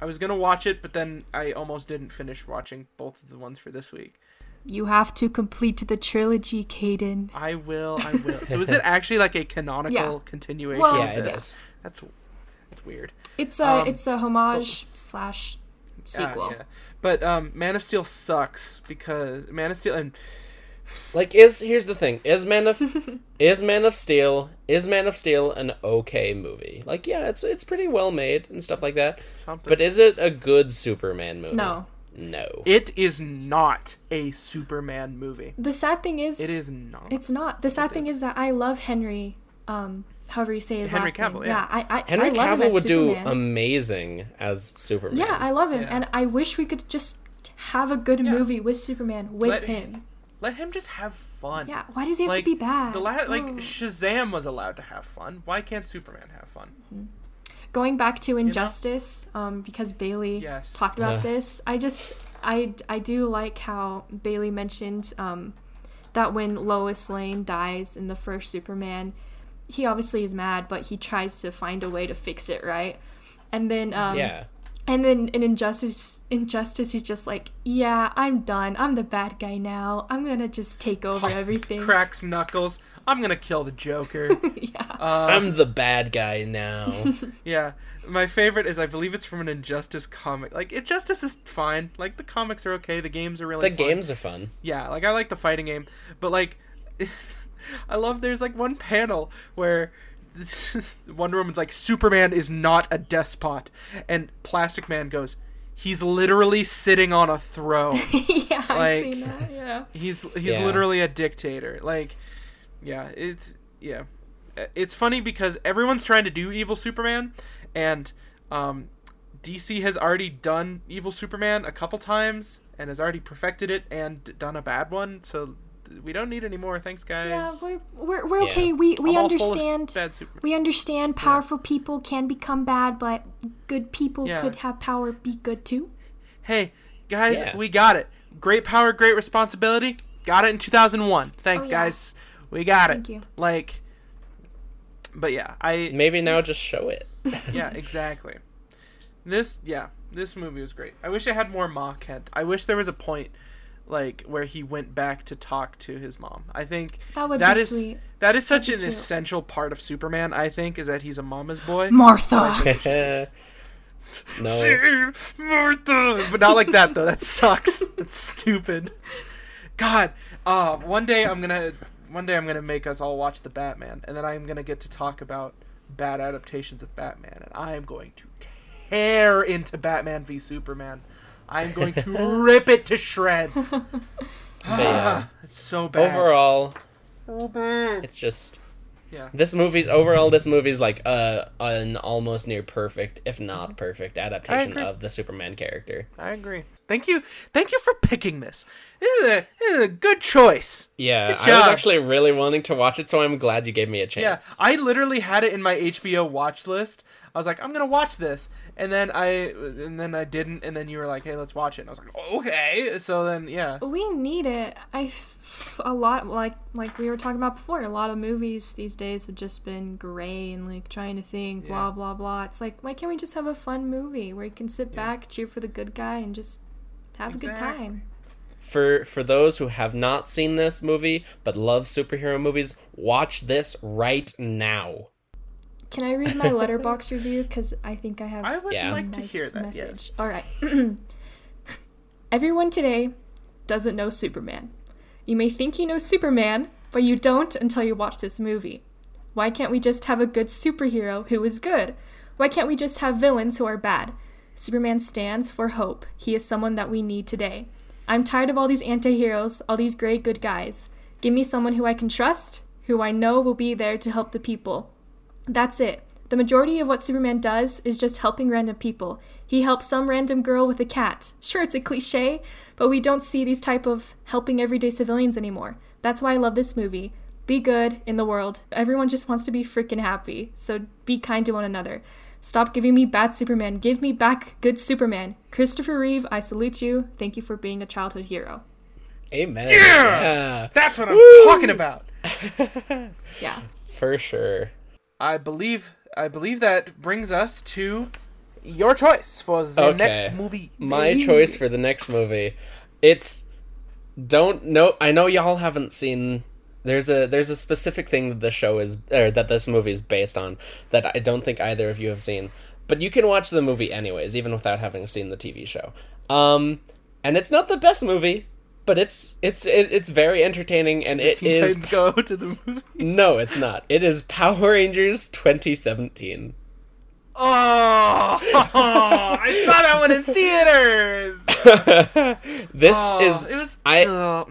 I was gonna watch it, but then I almost didn't finish watching both of the ones for this week. You have to complete the trilogy, Caden. I will. I will. So is it actually like a canonical yeah. continuation? Well, yeah, it this? Is. That's. It's weird. It's a um, it's a homage but, slash sequel. Uh, yeah. But um, Man of Steel sucks because Man of Steel and like is here's the thing is Man of is Man of Steel is Man of Steel an okay movie? Like yeah, it's it's pretty well made and stuff like that. Something. But is it a good Superman movie? No. No. It is not a Superman movie. The sad thing is it is not. It's not. The sad it thing is. is that I love Henry. Um, however you say his Henry last Cavill, name. Yeah, yeah I, I, Henry I love Cavill him as would Superman. Do amazing as Superman. Yeah, I love him, yeah. and I wish we could just have a good yeah. movie with Superman with let, him. Let him just have fun. Yeah, why does he have like, to be bad? The la- like oh. Shazam was allowed to have fun. Why can't Superman have fun? Mm-hmm. Going back to Injustice, you know? um, because Bailey yes. talked about uh. this. I just, I, I do like how Bailey mentioned um, that when Lois Lane dies in the first Superman. He obviously is mad, but he tries to find a way to fix it, right? And then um, yeah. And then in Injustice, Injustice, he's just like, yeah, I'm done. I'm the bad guy now. I'm going to just take over everything. Cracks knuckles. I'm going to kill the Joker. Yeah. Uh, I'm the bad guy now. Yeah. My favorite is, I believe it's from an Injustice comic. Like, Injustice is fine. Like, the comics are okay. The games are really the fun. The games are fun. Yeah. Like, I like the fighting game. But, like, I love there's, like, one panel where... Wonder Woman's like, Superman is not a despot, and Plastic Man goes, he's literally sitting on a throne. Yeah, like, I've seen that. Yeah, he's he's yeah. literally a dictator. Like, yeah, it's yeah, it's funny because everyone's trying to do evil Superman, and um, D C has already done evil Superman a couple times and has already perfected it and done a bad one. So. We don't need any more, thanks guys. Yeah, we're we're, we're yeah. okay. We we I'm understand. We understand powerful yeah. people can become bad, but good people yeah. could have power, be good too. Hey, guys, yeah. we got it. Great power, great responsibility. Got it in two thousand one. Thanks oh, yeah. guys. We got it. Thank you. Like, but yeah, I maybe now just show it. Yeah, exactly. This yeah, this movie was great. I wish I had more Ma Kent. I wish there was a point. Like, where he went back to talk to his mom. I think that, would that be is sweet. That is such That'd an essential part of Superman, I think, is that he's a mama's boy. Martha! No. Martha! But not like that, though. That sucks. That's stupid. God. Uh, one day I'm gonna one day I'm gonna make us all watch The Batman, and then I'm gonna get to talk about bad adaptations of Batman, and I am going to tear into Batman v Superman. I'm going to rip it to shreds. Yeah. It's so bad. Overall, so bad. It's just... Yeah. This movie's... Overall, this movie's like uh, an almost near perfect, if not perfect, adaptation of the Superman character. I agree. Thank you. Thank you for picking this. This is a, this is a good choice. Yeah. Good I was actually really wanting to watch it, so I'm glad you gave me a chance. Yeah. I literally had it in my H B O watch list. I was like, I'm gonna watch this, and then I, and then I didn't, and then you were like, hey, let's watch it. And I was like, okay. So then, yeah. We need it. I, a lot like like we were talking about before. A lot of movies these days have just been gray and like trying to think, blah yeah. blah blah. It's like, why can't we just have a fun movie where you can sit yeah. back, cheer for the good guy, and just have exactly. a good time. For for those who have not seen this movie but love superhero movies, watch this right now. Can I read my Letterboxd review? Because I think I have I would yeah. like nice to hear that, message. Yes. All right. Everyone today doesn't know Superman. You may think you know Superman, but you don't until you watch this movie. Why can't we just have a good superhero who is good? Why can't we just have villains who are bad? Superman stands for hope. He is someone that we need today. I'm tired of all these anti-heroes, all these great good guys. Give me someone who I can trust, who I know will be there to help the people. That's it. The majority of what Superman does is just helping random people. He helps some random girl with a cat. Sure, it's a cliche, but we don't see these type of helping everyday civilians anymore. That's why I love this movie. Be good in the world. Everyone just wants to be freaking happy, so be kind to one another. Stop giving me bad Superman. Give me back good Superman. Christopher Reeve, I salute you. Thank you for being a childhood hero. Amen. Yeah! yeah. That's what I'm Woo! talking about. Yeah. For sure. I believe I believe that brings us to your choice for the okay. next movie. My choice for the next movie. It's don't know I know y'all haven't seen there's a there's a specific thing that the show is or that this movie is based on that I don't think either of you have seen. But you can watch the movie anyways, even without having seen the T V show. Um and it's not the best movie. But it's it's it, it's very entertaining, and it is. Teen Titans Go to the movies? No, it's not. It is Power Rangers twenty seventeen. Oh, I saw that one in theaters. This oh, is. It was. I oh.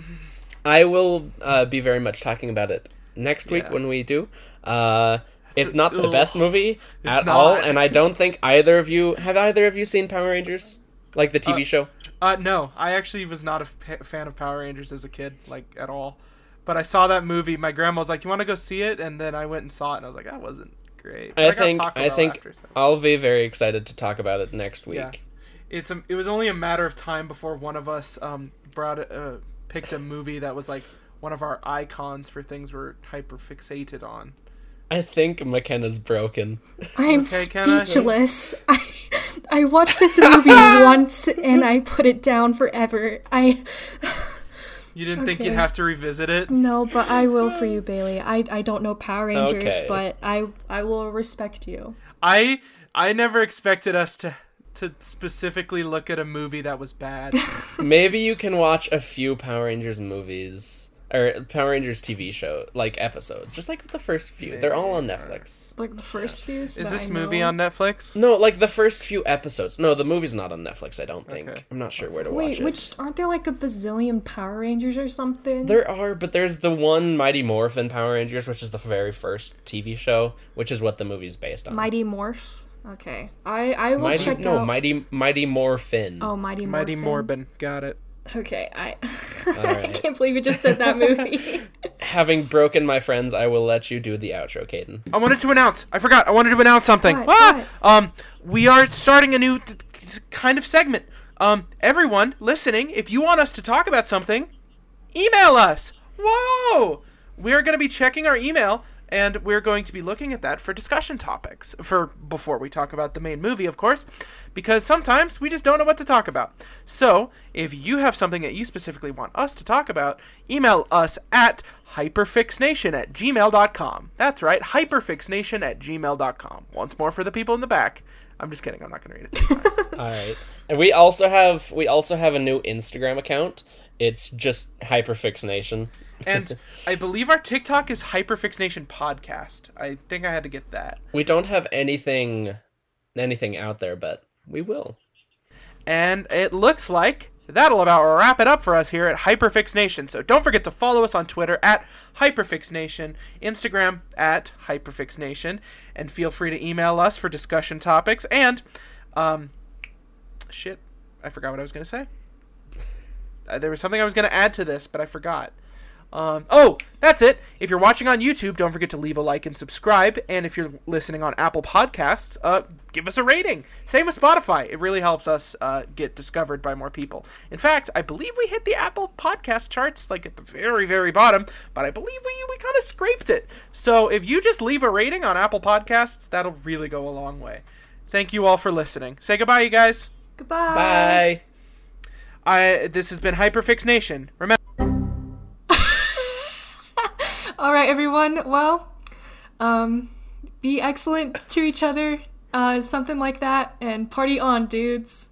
I will uh, be very much talking about it next week yeah. when we do. Uh, it's not the best movie it's at not. all, and I don't think either of you have either of you seen Power Rangers, like the T V uh, show. Uh, no, I actually was not a f- fan of Power Rangers as a kid, like, at all. But I saw that movie. My grandma was like, you want to go see it? And then I went and saw it, and I was like, that wasn't great. But I, I think, I think after, so. I'll be very excited to talk about it next week. Yeah. It's a, it was only a matter of time before one of us um, brought uh, picked a movie that was, like, one of our icons for things we're hyper-fixated on. I think McKenna's broken. I'm okay, speechless. I... I watched this movie once and I put it down forever. I. You didn't okay. think you'd have to revisit it? No, but I will for you, Bailey. I I don't know Power Rangers, okay. but I I will respect you. I I never expected us to to specifically look at a movie that was bad. Maybe you can watch a few Power Rangers movies or Power Rangers T V show like episodes, just like the first few. Maybe. They're all on Netflix. Like the first yeah. few. Is this I movie know? on Netflix? No, like the first few episodes. No, the movie's not on Netflix. I don't think. Okay. I'm not sure where to Wait, watch it. Wait, which aren't there like a bazillion Power Rangers or something? There are, but there's the one Mighty Morphin Power Rangers, which is the very first T V show, which is what the movie's based on. Mighty Morph. Okay, I I will Mighty, check no, out. No, Mighty Mighty Morphin. Oh, Mighty Morphin. Mighty Morbin. Got it. Okay, I right. I can't believe you just said that movie. Having broken my friends, I will let you do the outro, Caden. I wanted to announce. I forgot. I wanted to announce something. What, ah! what? Um, we are starting a new t- t- kind of segment. Um, everyone listening, if you want us to talk about something, email us. Whoa! We're going to be checking our email, and we're going to be looking at that for discussion topics for before we talk about the main movie, of course, because sometimes we just don't know what to talk about. So if you have something that you specifically want us to talk about, email us at hyperfixnation at gmail dot com. That's right, hyperfixnation at gmail dot com. Once more for the people in the back. I'm just kidding. I'm not going to read it three times. All right. And we also have we also have a new Instagram account. It's just hyperfixnation. And I believe our TikTok is Hyperfixnation Podcast. I think I had to get that. We don't have anything anything out there, but we will. And it looks like that'll about wrap it up for us here at Hyperfixnation. So don't forget to follow us on Twitter at Hyperfixnation, Instagram at Hyperfixnation, and feel free to email us for discussion topics. And, um, shit, I forgot what I was going to say. Uh, there was something I was going to add to this, but I forgot. Um, oh, that's it. If you're watching on YouTube, don't forget to leave a like and subscribe. And if you're listening on Apple Podcasts, uh, give us a rating. Same with Spotify. It really helps us uh, get discovered by more people. In fact, I believe we hit the Apple Podcast charts like at the very, very bottom, but I believe we, we kind of scraped it. So if you just leave a rating on Apple Podcasts, that'll really go a long way. Thank you all for listening. Say goodbye, you guys. Goodbye. Bye. I, this has been Hyperfixnation. Remember. All right, everyone. Well, um, be excellent to each other, uh, something like that, and party on, dudes.